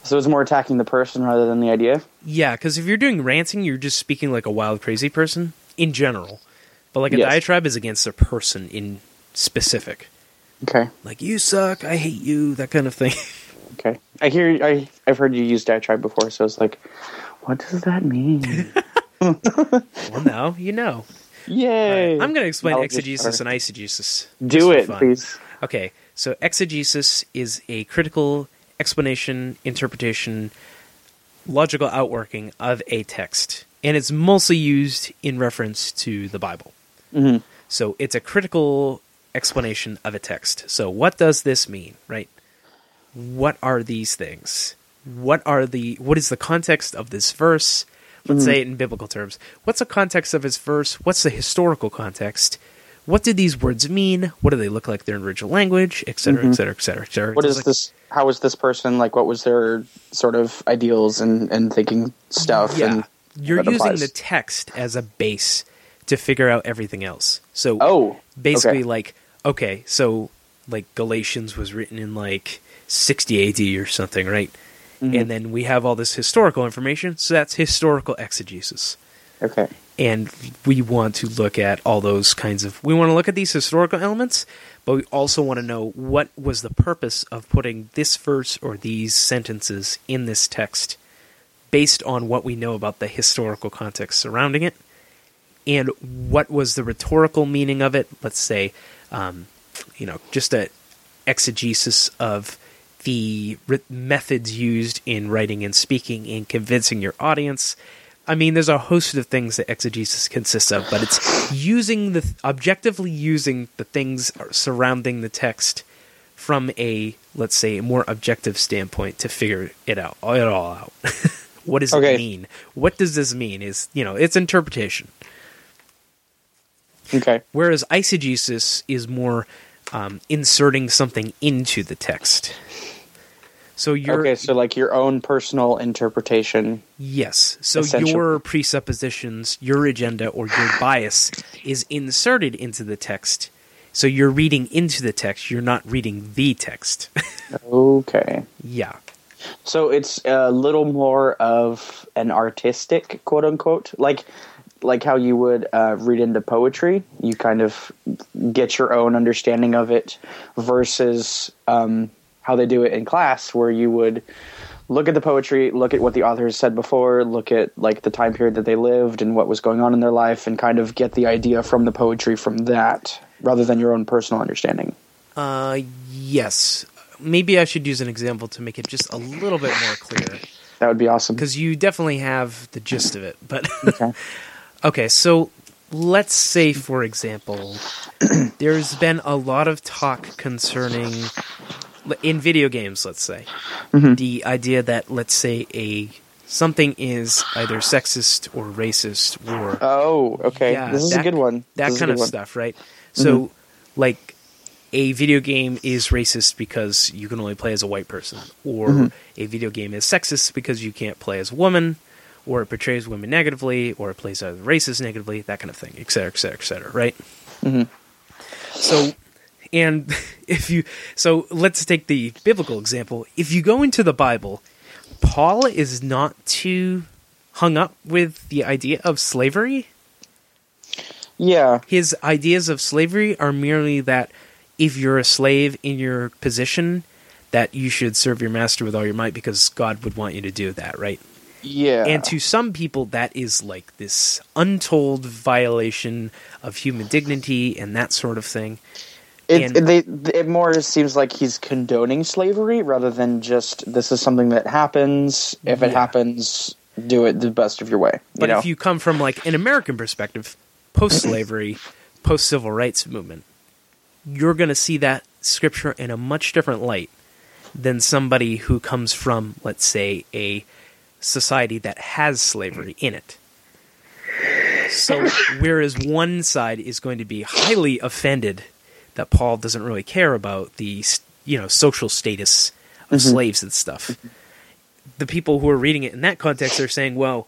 So it's more attacking the person rather than the idea? Yeah, because if you're doing ranting, you're just speaking like a wild, crazy person in general. But like a yes. diatribe is against a person in specific. Okay. Like, you suck, I hate you, that kind of thing. Okay. I hear, I, I've heard you use diatribe before, so it's like, what does that mean? Well, now you know. Yay! Right. I'm going to explain I'll exegesis and eisegesis. Do it, please. Okay, so exegesis is a critical explanation, interpretation, logical outworking of a text, and it's mostly used in reference to the Bible. Mm-hmm. So it's a critical explanation of a text. So what does this mean, right? What are these things? What are the? What is the context of this verse? Let's say it in biblical terms. What's the context of his verse? What's the historical context? What did these words mean? What do they look like? Their original language, et cetera, mm-hmm. et cetera, et cetera, et cetera. What is like, this? How was this person like? What was their sort of ideals and, and thinking stuff? Yeah, and you're using applies. the text as a base to figure out everything else. So, oh, basically, okay. like okay, so like Galatians was written in like sixty A D or something, right? Mm-hmm. And then we have all this historical information, so that's historical exegesis. Okay. And we want to look at all those kinds of... We want to look at these historical elements, but we also want to know what was the purpose of putting this verse or these sentences in this text based on what we know about the historical context surrounding it, and what was the rhetorical meaning of it. Let's say, um, you know, just a exegesis of... the methods used in writing and speaking and convincing your audience. I mean, there's a host of things that exegesis consists of, but it's using the objectively using the things surrounding the text from a, let's say, a more objective standpoint to figure it out, it all out. What does okay. it mean? What does this mean? Is you know, it's interpretation. Okay. Whereas eisegesis is more um, inserting something into the text. So you're, okay, so like your own personal interpretation. Yes. So your presuppositions, your agenda, or your bias is inserted into the text. So you're reading into the text. You're not reading the text. Okay. Yeah. So it's a little more of an artistic, quote unquote, like like how you would uh, read into poetry. You kind of get your own understanding of it versus... Um, how they do it in class, where you would look at the poetry, look at what the author has said before, look at like the time period that they lived and what was going on in their life, and kind of get the idea from the poetry from that, rather than your own personal understanding. Uh, yes. Maybe I should use an example to make it just a little bit more clear. That would be awesome. Because you definitely have the gist of it. But okay. okay, so let's say, for example, there's been a lot of talk concerning... in video games, let's say, mm-hmm. the idea that, let's say, a something is either sexist or racist or... Oh, okay. Yeah, this is that, a good one. That this kind of one. Stuff, right? Mm-hmm. So, like, a video game is racist because you can only play as a white person, or mm-hmm. a video game is sexist because you can't play as a woman, or it portrays women negatively, or it plays as racist negatively, that kind of thing, et cetera, et cetera, et cetera, right? Mm-hmm. So... And if you, so let's take the biblical example. If you go into the Bible, Paul is not too hung up with the idea of slavery. Yeah. His ideas of slavery are merely that if you're a slave in your position, that you should serve your master with all your might because God would want you to do that, right? Yeah. And to some people, that is like this untold violation of human dignity and that sort of thing. It, and, they, it more seems like he's condoning slavery rather than just this is something that happens. If it yeah. happens, do it the best of your way. You but know? If you come from like an American perspective, post-slavery, post-civil rights movement, you're going to see that scripture in a much different light than somebody who comes from, let's say, a society that has slavery in it. So whereas one side is going to be highly offended that Paul doesn't really care about the, you know, social status of mm-hmm. slaves and stuff. The people who are reading it in that context are saying, well,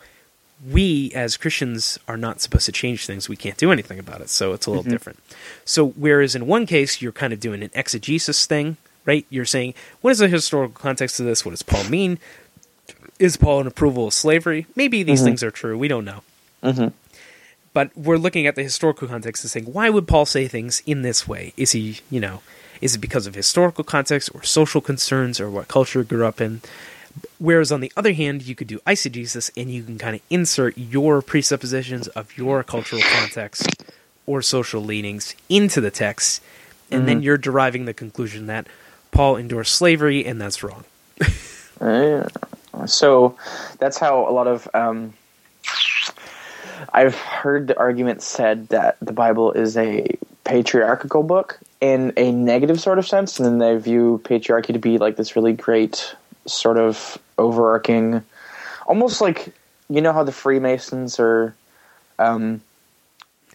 we as Christians are not supposed to change things. We can't do anything about it. So it's a little mm-hmm. different. So whereas in one case, you're kind of doing an exegesis thing, right? You're saying, what is the historical context of this? What does Paul mean? Is Paul an approval of slavery? Maybe these mm-hmm. things are true. We don't know. Mm-hmm. But we're looking at the historical context and saying, why would Paul say things in this way? Is he, you know, is it because of historical context or social concerns or what culture grew up in? Whereas on the other hand, you could do eisegesis and you can kind of insert your presuppositions of your cultural context or social leanings into the text, and mm-hmm. then you're deriving the conclusion that Paul endorsed slavery and that's wrong. uh, so that's how a lot of... Um I've heard the argument said that the Bible is a patriarchal book in a negative sort of sense, and then they view patriarchy to be like this really great sort of overarching, almost like, you know how the Freemasons are um,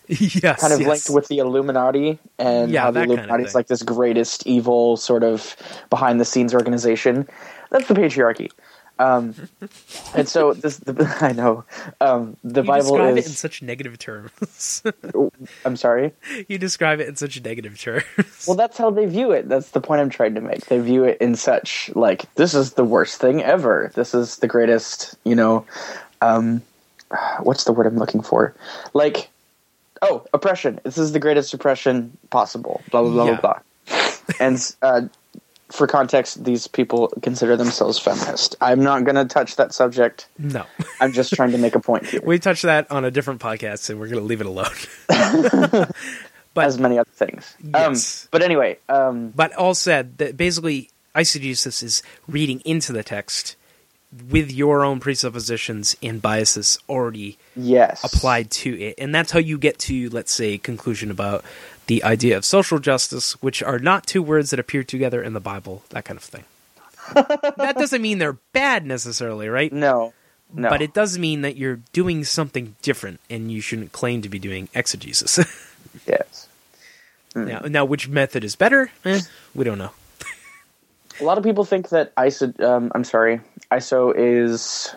yes, kind of yes. linked with the Illuminati, and yeah, how the Illuminati kind of is like this greatest evil sort of behind-the-scenes organization. That's the patriarchy. Um, and so this, the, I know, um, the you Bible describe is it in such negative terms. I'm sorry? You describe it in such negative terms. Well, that's how they view it. That's the point I'm trying to make. They view it in such like, this is the worst thing ever. This is the greatest, you know, um, what's the word I'm looking for? Like, oh, oppression. This is the greatest oppression possible. Blah, blah, blah, yeah. blah, blah. And, uh, for context, these people consider themselves feminist. I'm not going to touch that subject. No. I'm just trying to make a point here. We touched that on a different podcast, and we're going to leave it alone. But, as many other things. Yes. Um, but anyway. Um, but all said, that basically, eisegesis is reading into the text with your own presuppositions and biases already yes. applied to it. And that's how you get to, let's say, conclusion about the idea of social justice, which are not two words that appear together in the Bible, that kind of thing. That doesn't mean they're bad necessarily, right? No, no. But it does mean that you're doing something different, and you shouldn't claim to be doing exegesis. Yes. Mm. Now, now, which method is better? Eh, we don't know. A lot of people think that iso, um, I'm sorry, iso is...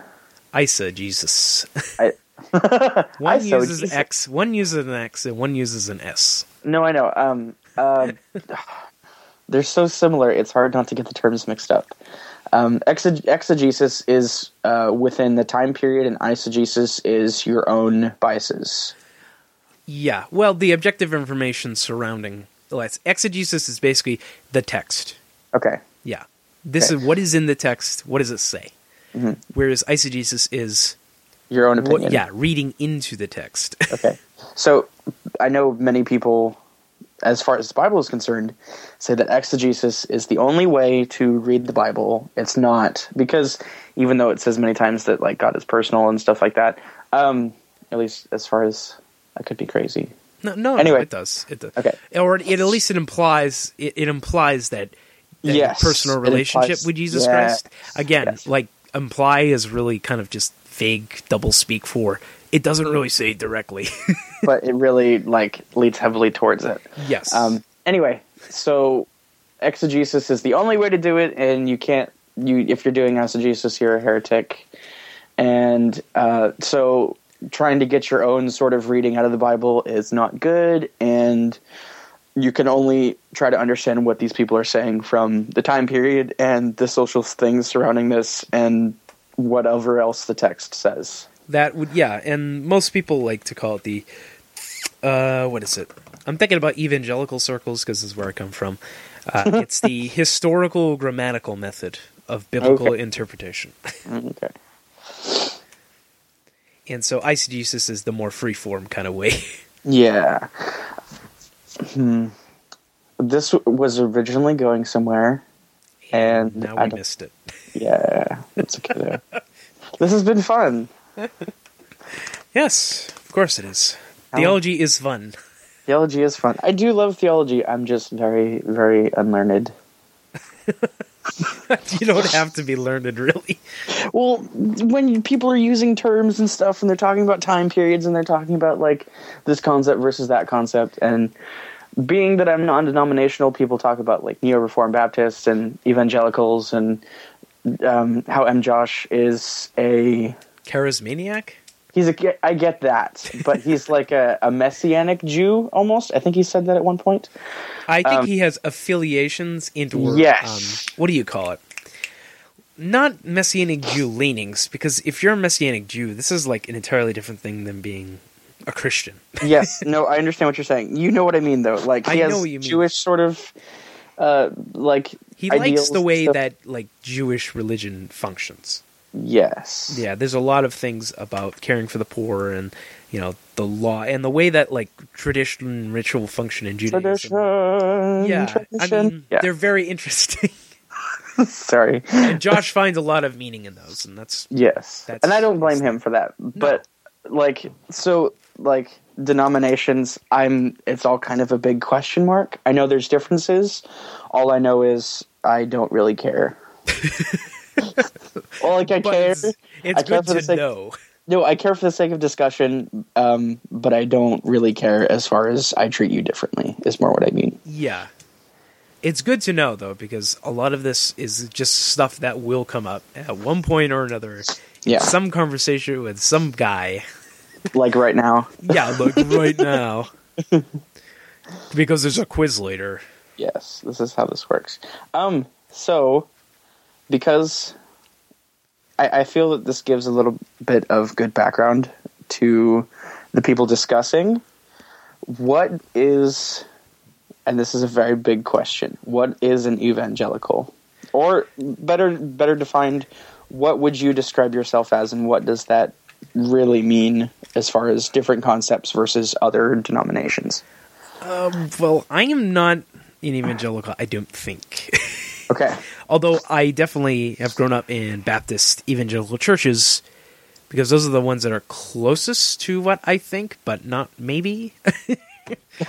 Eisegesis. I... One iso uses Jesus. X, one uses an X, and one uses an S. No, I know. Um, uh, they're so similar, it's hard not to get the terms mixed up. Um, exeg- exegesis is uh, within the time period, and eisegesis is your own biases. Yeah, well, the objective information surrounding... Well, exegesis is basically the text. Okay. Yeah. This okay. is what is in the text, what does it say? Mm-hmm. Whereas eisegesis is... Your own opinion. What, yeah, reading into the text. Okay. So I know many people, as far as the Bible is concerned, say that exegesis is the only way to read the Bible. It's not, because even though it says many times that like God is personal and stuff like that, um, at least as far as I could be crazy. No, no, anyway. no it does. It does. Okay. Or it, at least it implies it, it implies that, that yes, personal relationship implies, with Jesus yeah, Christ. Again, yes. like imply is really kind of just vague double speak for it doesn't really say directly, but it really like leads heavily towards it. Yes. Um, anyway, so exegesis is the only way to do it, and you can't. You if you're doing eisegesis, you're a heretic, and uh, so trying to get your own sort of reading out of the Bible is not good, and you can only try to understand what these people are saying from the time period and the social things surrounding this, and whatever else the text says. That would, yeah, and most people like to call it the, uh, what is it? I'm thinking about evangelical circles because this is where I come from. Uh, it's the historical grammatical method of biblical okay. interpretation. Okay. And so eisegesis is the more free form kind of way. Yeah. Hmm. This was originally going somewhere, and, and now we I missed it. Yeah, it's okay though. This has been fun. Yes, of course it is. Theology um, is fun. Theology is fun. I do love theology. I'm just very, very unlearned. You don't have to be learned, really. Well, when people are using terms and stuff, and they're talking about time periods, and they're talking about like this concept versus that concept, and being that I'm non-denominational, people talk about like Neo-Reformed Baptists and evangelicals, and um, how M. Josh is a charismaniac. He's a. I get that, but he's like a, a Messianic Jew almost. I think he said that at one point. I think um, he has affiliations into. Yes. Um, what do you call it? Not Messianic Jew leanings, because if you're a Messianic Jew, this is like an entirely different thing than being a Christian. Yes. No, I understand what you're saying. You know what I mean, though. Like he I has know what you mean. Jewish sort of uh, like he likes the way that like Jewish religion functions. Yes. Yeah, there's a lot of things about caring for the poor and, you know, the law and the way that, like, tradition and ritual function in Judaism. Tradition. Yeah, tradition. I mean, yeah. They're very interesting. Sorry. And Josh finds a lot of meaning in those, and that's... Yes. That's, and I don't blame him for that. But, no. like, so, like, denominations, I'm... It's all kind of a big question mark. I know there's differences. All I know is I don't really care. Well, like I but care. It's, it's I care good for the to sake, know. No, I care for the sake of discussion, um, but I don't really care as far as I treat you differently, is more what I mean. Yeah. It's good to know, though, because a lot of this is just stuff that will come up at one point or another. Yeah. Some conversation with some guy. Like right now. Yeah, like right now. Because there's a quiz later. Yes, this is how this works. Um, so... Because I, I feel that this gives a little bit of good background to the people discussing. What is, and this is a very big question, what is an evangelical? Or better better defined, what would you describe yourself as, and what does that really mean as far as different concepts versus other denominations? Um, well, I am not an evangelical, I don't think. Okay. Although I definitely have grown up in Baptist evangelical churches, because those are the ones that are closest to what I think, but not maybe.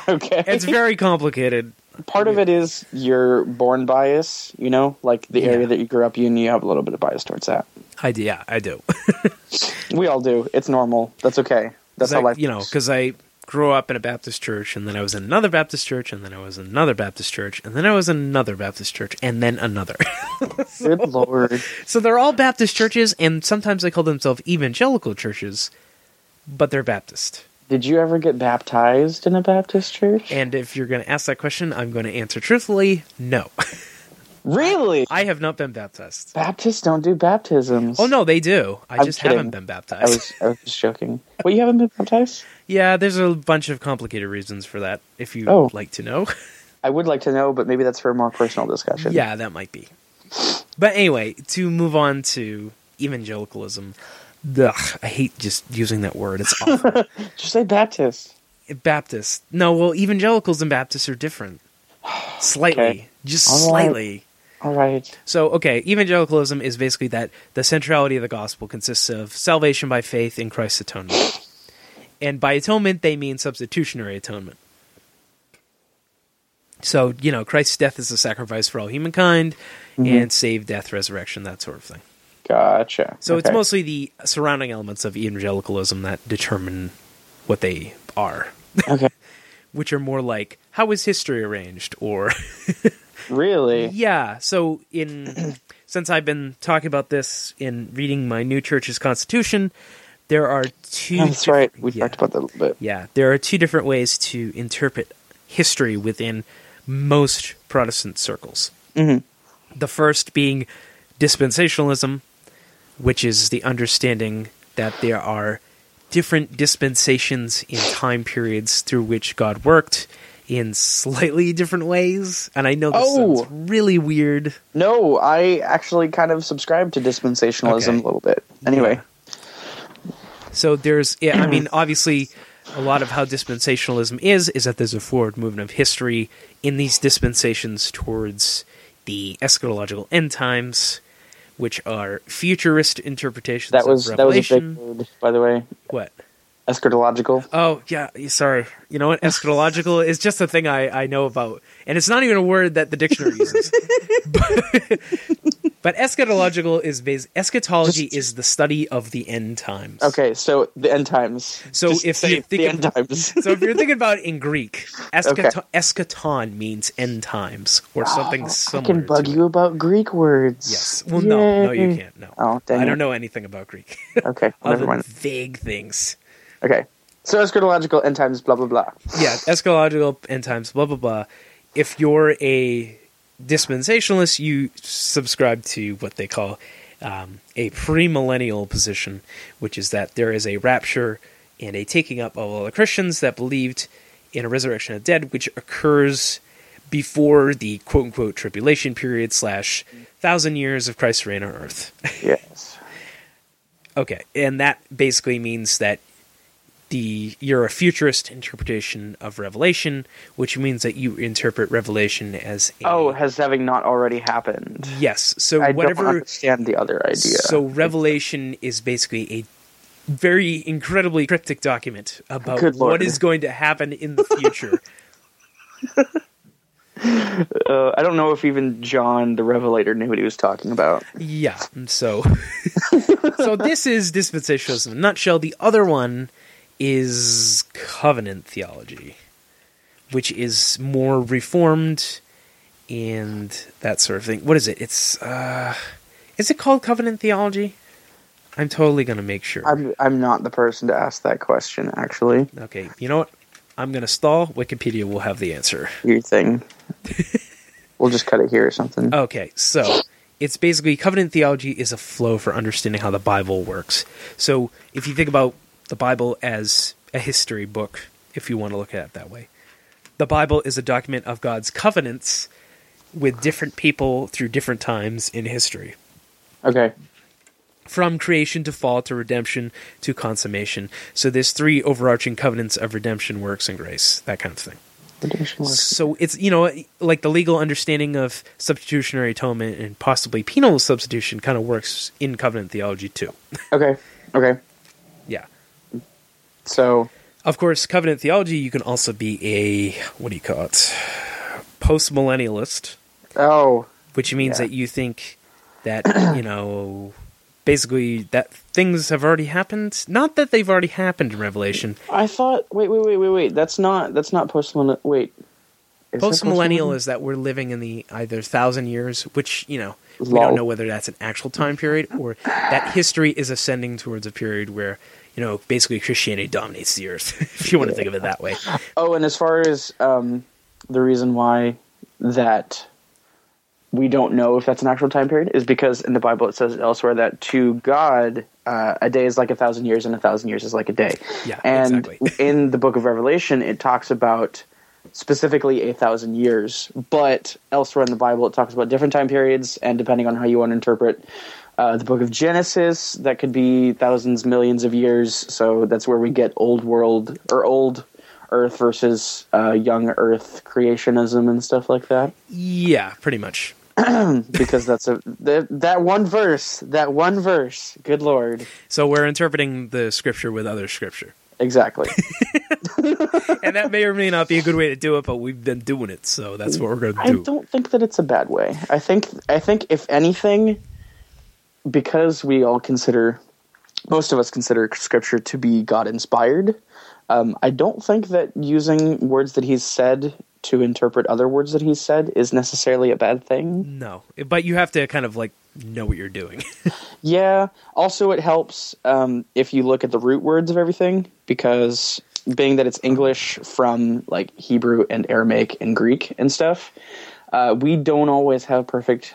Okay. It's very complicated. Part of it is your born bias, you know, like the yeah. area that you grew up in, you have a little bit of bias towards that. I do. Yeah, I do. We all do. It's normal. That's okay. That's how I, life You works. know, because I... grew up in a Baptist church, and then I was in another Baptist church, and then I was in another Baptist church, and then I was in another Baptist church, and then another. So, good Lord. So they're all Baptist churches, and sometimes they call themselves evangelical churches, but they're Baptist. Did you ever get baptized in a Baptist church? And if you're going to ask that question, I'm going to answer truthfully, no. Really? I have not been baptized. Baptists don't do baptisms. Oh, no, they do. I I'm just kidding. haven't been baptized. I was, I was just joking. Wait, you haven't been baptized? Yeah, there's a bunch of complicated reasons for that, if you oh. would like to know. I would like to know, but maybe that's for a more personal discussion. Yeah, that might be. But anyway, to move on to evangelicalism. Ugh, I hate just using that word. It's awful. Just say Baptist. Baptist. No, well, evangelicals and Baptists are different. Slightly. Okay. Just All slightly. Right. All right. So, okay, evangelicalism is basically that the centrality of the gospel consists of salvation by faith in Christ's atonement. And by atonement, they mean substitutionary atonement. So, you know, Christ's death is a sacrifice for all humankind, mm-hmm. and save, death, resurrection, that sort of thing. Gotcha. So okay. It's mostly the surrounding elements of evangelicalism that determine what they are. Okay. Which are more like, how is history arranged? Or... Really? Yeah. So, in since I've been talking about this in reading my new church's constitution, there are two. That's right. We yeah, talked about that a little bit. Yeah, there are two different ways to interpret history within most Protestant circles. Mm-hmm. The first being dispensationalism, which is the understanding that there are different dispensations in time periods through which God worked. In slightly different ways, and I know this oh. sounds really weird. No, I actually kind of subscribe to dispensationalism okay. a little bit. Anyway. Yeah. So there's, yeah, I mean, obviously, a lot of how dispensationalism is, is that there's a forward movement of history in these dispensations towards the eschatological end times, which are futurist interpretations that was, of Revelation. That was a big word, by the way. What? Eschatological. Oh, yeah, sorry. You know what? Eschatological is just a thing I, I know about, and it's not even a word that the dictionary uses. but, but eschatological is based... Eschatology just, is the study of the end times. Okay, so the end times. So just if you think the end of, times. So if you're thinking about it in Greek, eschaton, okay. eschaton means end times, or something oh, similar. I can bug you it. about Greek words. Yes. Well, Yay. no, no, you can't. No. Oh, dang I don't it. know anything about Greek. Okay, well, never mind. Vague things. Okay, so eschatological end times, blah, blah, blah. Yeah, eschatological end times, blah, blah, blah. If you're a dispensationalist, you subscribe to what they call um, a premillennial position, which is that there is a rapture and a taking up of all the Christians that believed in a resurrection of the dead, which occurs before the quote-unquote tribulation period slash thousand years of Christ's reign on earth. Yes. Okay, and that basically means that The, you're a futurist interpretation of Revelation, which means that you interpret Revelation as a, oh, as having not already happened. Yes, so I whatever. I don't understand the other idea. So Revelation is basically a very incredibly cryptic document about what is going to happen in the future. uh, I don't know if even John the Revelator knew what he was talking about. Yeah, so so this is dispensationalism in a nutshell. The other one is covenant theology, which is more Reformed and that sort of thing. What is it? It's uh, is it called covenant theology? I'm totally going to make sure. I'm I'm not the person to ask that question, actually. Okay, you know what? I'm going to stall. Wikipedia will have the answer. Your thing. We'll just cut it here or something. Okay, so it's basically covenant theology is a flow for understanding how the Bible works. So if you think about the Bible as a history book, if you want to look at it that way. The Bible is a document of God's covenants with different people through different times in history. Okay. From creation to fall to redemption to consummation. So there's three overarching covenants of redemption, works, and grace, that kind of thing. Redemption works. So it's, you know, like the legal understanding of substitutionary atonement and possibly penal substitution kind of works in covenant theology too. Okay. Okay. Yeah. So, of course, covenant theology, you can also be a, what do you call it, postmillennialist. Oh. Which means yeah. that you think that, you know, basically that things have already happened. Not that they've already happened in Revelation. I thought, wait, wait, wait, wait, wait. That's not, that's not postmillennial. Wait. Is Postmillennial that is that we're living in the either thousand years, which, you know, Lol. we don't know whether that's an actual time period or that history is ascending towards a period where, you know, basically Christianity dominates the earth, if you want to think of it that way. Oh, and as far as um, the reason why that we don't know if that's an actual time period is because in the Bible it says elsewhere that to God uh, a day is like a thousand years and a thousand years is like a day. Yeah, and exactly. In the book of Revelation it talks about specifically a thousand years, but elsewhere in the Bible it talks about different time periods, and depending on how you want to interpret Uh, the book of Genesis, that could be thousands, millions of years. So that's where we get old world or old earth versus uh, young earth creationism and stuff like that. Yeah, pretty much. Because that's a that, that one verse, that one verse. Good Lord. So we're interpreting the scripture with other scripture. Exactly. And that may or may not be a good way to do it, but we've been doing it, so that's what we're going to do. I don't think that it's a bad way. I think I think if anything, because we all consider, most of us consider Scripture to be God-inspired, um, I don't think that using words that he's said to interpret other words that he's said is necessarily a bad thing. No, but you have to kind of, like, know what you're doing. Yeah, also it helps um, if you look at the root words of everything, because being that it's English from, like, Hebrew and Aramaic and Greek and stuff, uh, we don't always have perfect,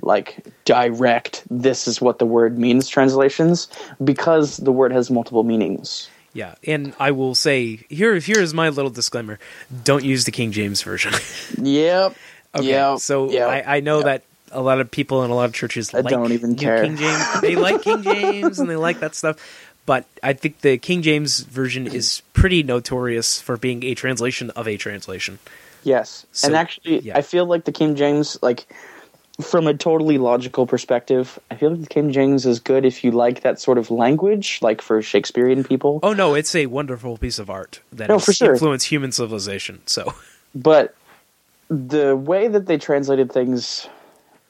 like, direct, this is what the word means translations, because the word has multiple meanings. Yeah, and I will say, here, here is my little disclaimer, don't use the King James Version. Yep. Okay, yep, so yep, I, I know yep. that a lot of people in a lot of churches I like don't even care. King James. They like King James, and they like that stuff, but I think the King James Version is pretty notorious for being a translation of a translation. Yes. So, and actually, yeah. I feel like the King James, like, from a totally logical perspective, I feel like the King James is good if you like that sort of language, like for Shakespearean people. Oh, no, it's a wonderful piece of art that no, has sure. influenced human civilization. So, but the way that they translated things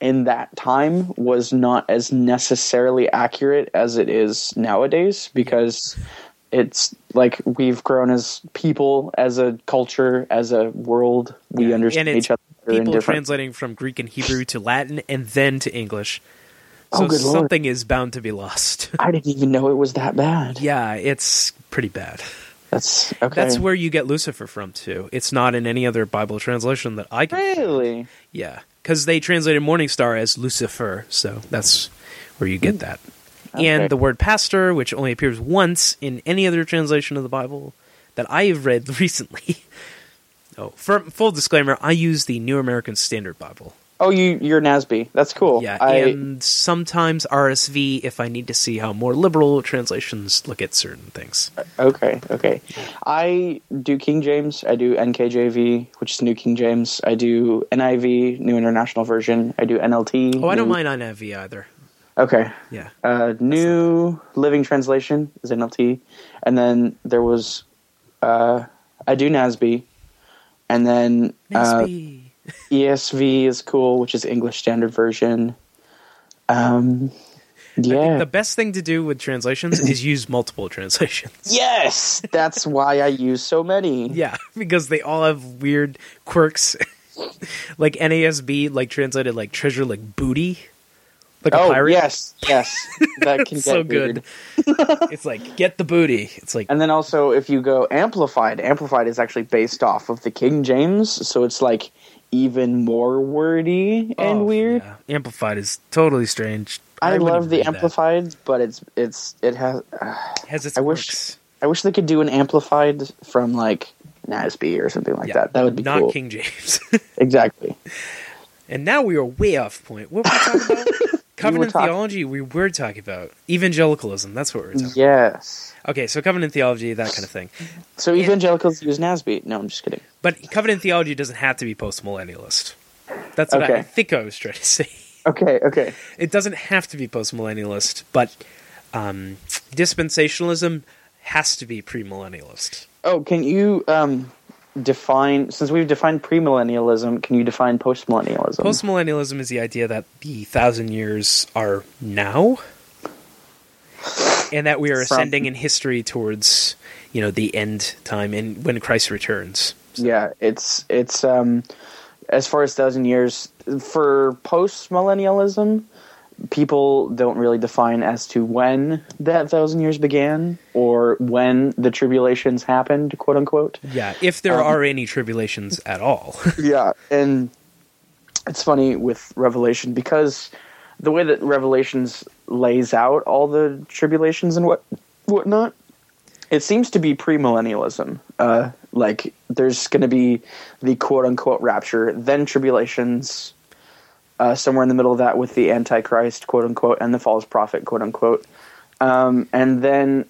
in that time was not as necessarily accurate as it is nowadays, because it's like we've grown as people, as a culture, as a world. We yeah. understand each other. People translating from Greek and Hebrew to Latin and then to English. So oh, good Lord. Something is bound to be lost. I didn't even know it was that bad. Yeah, it's pretty bad. That's okay. That's where you get Lucifer from, too. It's not in any other Bible translation that I can Really? Find. Yeah, because they translated Morning Star as Lucifer, so that's where you get that. Okay. And the word pastor, which only appears once in any other translation of the Bible that I have read recently. Oh, for, full disclaimer, I use the New American Standard Bible. Oh, you, you're N A S B. That's cool. Yeah, I, and sometimes R S V if I need to see how more liberal translations look at certain things. Okay, okay. I do King James. I do N K J V, which is New King James. I do N I V, New International Version. I do N L T. Oh, new... I don't mind N I V either. Okay. Yeah. Uh, new Living Translation is N L T. And then there was... Uh, I do N A S B. And then uh, E S V is cool, which is English Standard Version. Um, yeah. I think the best thing to do with translations is use multiple translations. Yes! That's why I use so many. Yeah, because they all have weird quirks. Like N A S B, like translated like treasure, like booty. Like oh, a pirate. yes, yes. That can get so weird. Good. It's like, get the booty. It's like, and then also, if you go Amplified, Amplified is actually based off of the King James, so it's like even more wordy and oh, weird. Yeah. Amplified is totally strange. I, I love the Amplified, that. but it's it's it has, uh, it has its I quirks. wish I wish they could do an Amplified from like N A S B or something like yeah, that. That would be not cool. King James. Exactly. And now we are way off point. What were we talking about? Covenant we theology, we were talking about. Evangelicalism, that's what we were talking about. Yes. Okay, so covenant theology, that kind of thing. So evangelicals and, use N A S B. No, I'm just kidding. But covenant theology doesn't have to be postmillennialist. That's what okay. I, I think I was trying to say. Okay, okay. It doesn't have to be postmillennialist, but um, dispensationalism has to be premillennialist. Oh, can you... Um define since we've defined premillennialism, can you define postmillennialism? Postmillennialism is the idea that the thousand years are now, and that we are From. ascending in history towards, you know, the end time and when Christ returns. So. Yeah, it's it's um, as far as thousand years for postmillennialism, people don't really define as to when that thousand years began or when the tribulations happened, quote unquote. Yeah, if there um, are any tribulations at all. Yeah, and it's funny with Revelation because the way that Revelations lays out all the tribulations and what whatnot, it seems to be premillennialism. Uh, like there's going to be the quote unquote rapture, then tribulations. Uh, somewhere in the middle of that with the Antichrist, quote-unquote, and the false prophet, quote-unquote. Um, and then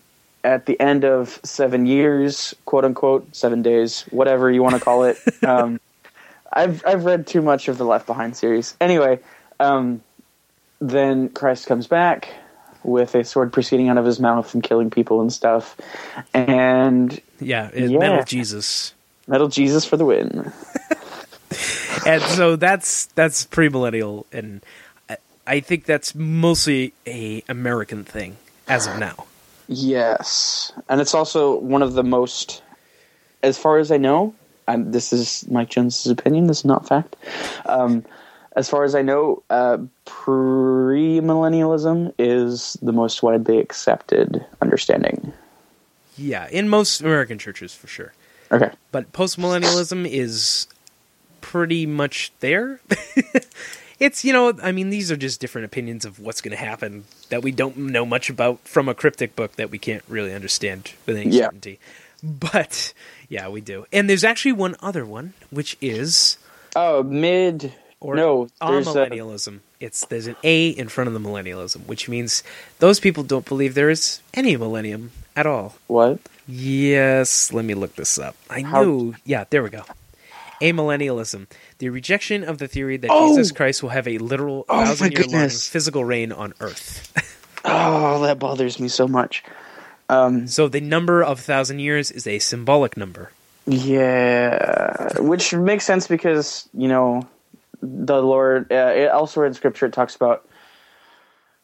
at the end of seven years, quote-unquote, seven days, whatever you want to call it. um, I've I've read too much of the Left Behind series. Anyway, um, then Christ comes back with a sword proceeding out of his mouth and killing people and stuff. And yeah, it, yeah. Metal Jesus. Metal Jesus for the win. And so that's that's premillennial, and I think that's mostly a American thing as of now. Yes, and it's also one of the most, as far as I know, and this is Mike Jones' opinion, this is not fact. Um, as far as I know, uh, premillennialism is the most widely accepted understanding. Yeah, in most American churches, for sure. Okay. But postmillennialism is... pretty much there. It's, you know, I mean, these are just different opinions of what's going to happen that we don't know much about from a cryptic book that we can't really understand with any yeah. certainty. But, yeah, we do. And there's actually one other one, which is... Oh, mid... Or no, amillennialism. it's there's an A in front of the millennialism, which means those people don't believe there is any millennium at all. What? Yes, let me look this up. I How? knew. Yeah, there we go. Amillennialism, the rejection of the theory that oh! Jesus Christ will have a literal oh, thousand-year-long physical reign on earth. Oh, that bothers me so much. Um, so the number of thousand years is a symbolic number. Yeah, which makes sense because, you know, the Lord, uh, elsewhere in Scripture it talks about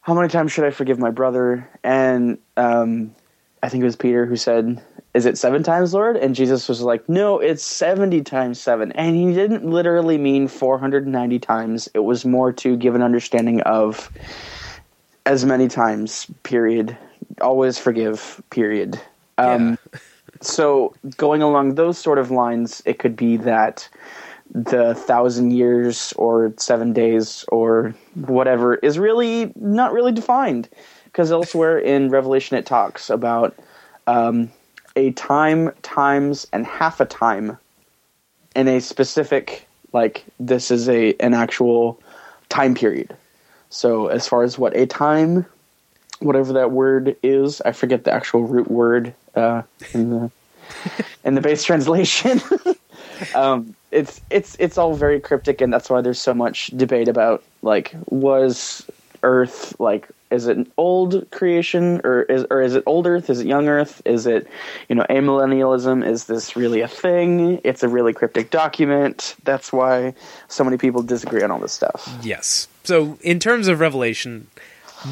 how many times should I forgive my brother? And um, I think it was Peter who said, is it seven times, Lord? And Jesus was like, no, it's seventy times seven. And he didn't literally mean four hundred ninety times. It was more to give an understanding of as many times, period. Always forgive, period. Um, yeah. So going along those sort of lines, it could be that the thousand years or seven days or whatever is really not really defined. Because elsewhere in Revelation it talks about... Um, a time times and half a time in a specific, like this is a an actual time period. So as far as what a time, whatever that word is, I forget the actual root word uh, in the in the base translation. um, it's it's it's all very cryptic, and that's why there's so much debate about like was Earth like. Is it an old creation, or is or is it old Earth? Is it young Earth? Is it, you know, amillennialism? Is this really a thing? It's a really cryptic document. That's why so many people disagree on all this stuff. Yes. So in terms of Revelation,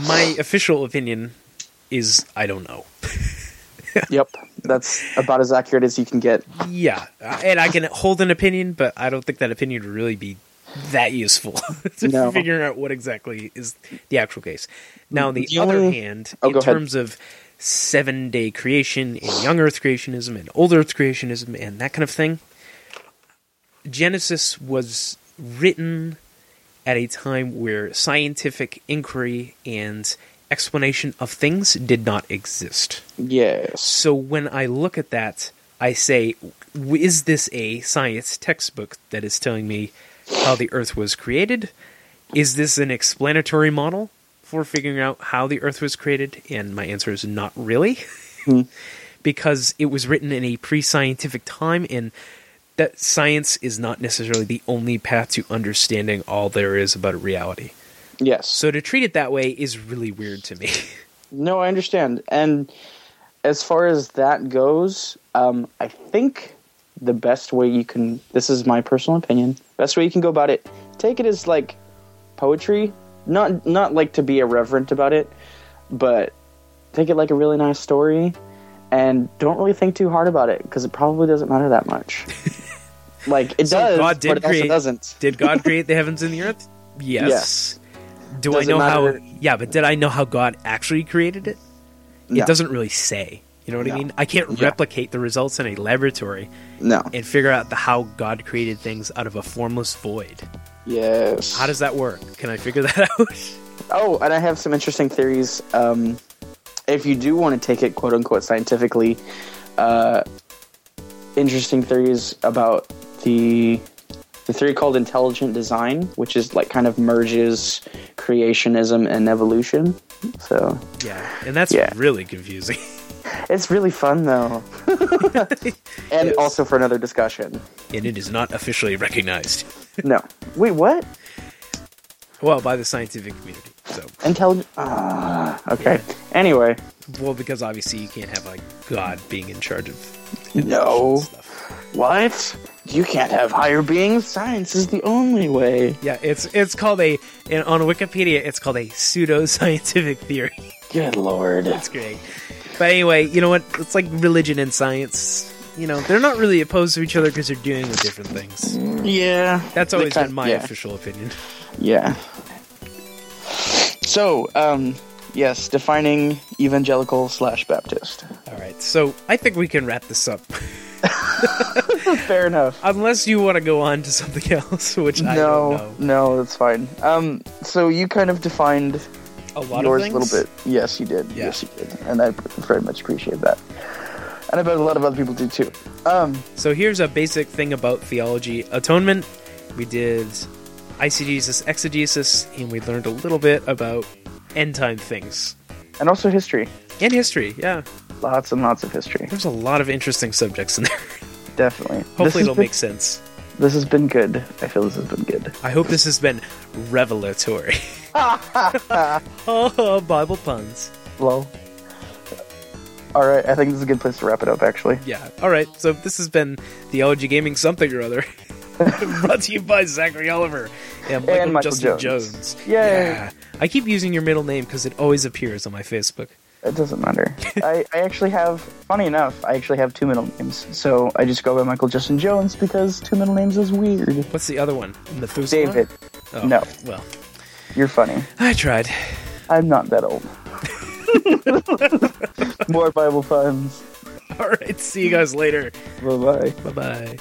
my official opinion is I don't know. Yep. That's about as accurate as you can get. Yeah. And I can hold an opinion, but I don't think that opinion would really be that useful to no. figuring out what exactly is the actual case. Now, on the yeah. other hand, oh, in terms ahead. of seven-day creation and young Earth creationism and old Earth creationism and that kind of thing, Genesis was written at a time where scientific inquiry and explanation of things did not exist. Yes. So when I look at that, I say, is this a science textbook that is telling me how the Earth was created? Is this an explanatory model for figuring out how the Earth was created? And my answer is not really, mm. because it was written in a pre-scientific time, and that science is not necessarily the only path to understanding all there is about reality. Yes. So to treat it that way is really weird to me. No, I understand. And as far as that goes, um, I think... the best way you can, this is my personal opinion, best way you can go about it, take it as like poetry, not not like to be irreverent about it, but take it like a really nice story, and don't really think too hard about it, because it probably doesn't matter that much. Like, it so does, God did but it create, also doesn't. Did God create the heavens and the earth? Yes. Yeah. Do doesn't I know matter. how, yeah, but did I know how God actually created it? No. It doesn't really say. You know what no. I mean? I can't yeah. replicate the results in a laboratory no. and figure out the, how God created things out of a formless void. Yes. How does that work? Can I figure that out? Oh, and I have some interesting theories. Um, if you do want to take it, quote unquote, scientifically, uh, interesting theories about the the theory called intelligent design, which is like kind of merges creationism and evolution. So yeah, and that's yeah. really confusing. It's really fun, though. And also for another discussion. And it is not officially recognized. No. Wait, what? Well, by the scientific community. So Intelligent... Uh, okay. Yeah. Anyway. Well, because obviously you can't have, like, God being in charge of... No. Stuff. What? You can't have higher beings? Science is the only way. Yeah, it's it's called a... And on Wikipedia, it's called a pseudo-scientific theory. Good Lord. That's great. But anyway, you know what? It's like religion and science. You know, they're not really opposed to each other because they're dealing with different things. Yeah. That's always been my yeah. official opinion. Yeah. So, um, yes, defining evangelical slash Baptist. All right. So I think we can wrap this up. Fair enough. Unless you want to go on to something else, which no, I don't know. No, that's fine. Um, so you kind of defined... a lot yours of things? A little bit. Yes, you did. Yeah. Yes, you did. And I very much appreciate that. And I bet a lot of other people do, too. Um, so here's a basic thing about theology. Atonement, we did eisegesis, exegesis, and we learned a little bit about end-time things. And also history. And history, yeah. Lots and lots of history. There's a lot of interesting subjects in there. Definitely. Hopefully it'll been, make sense. This has been good. I feel this has been good. I hope this has been revelatory. Oh, Bible puns. Lol. All right, I think this is a good place to wrap it up, actually. Yeah. All right, so this has been Theology Gaming Something or Other, brought to you by Zachary Oliver and Michael, and Michael Justin Jones. Jones. Yay. Yeah. I keep using your middle name because it always appears on my Facebook. It doesn't matter. I, I actually have, funny enough, I actually have two middle names. So I just go by Michael Justin Jones because two middle names is weird. What's the other one? Methuselah? David. Oh, no. Well. You're funny. I tried. I'm not that old. More Bible puns. All right, see you guys later. Bye-bye. Bye-bye.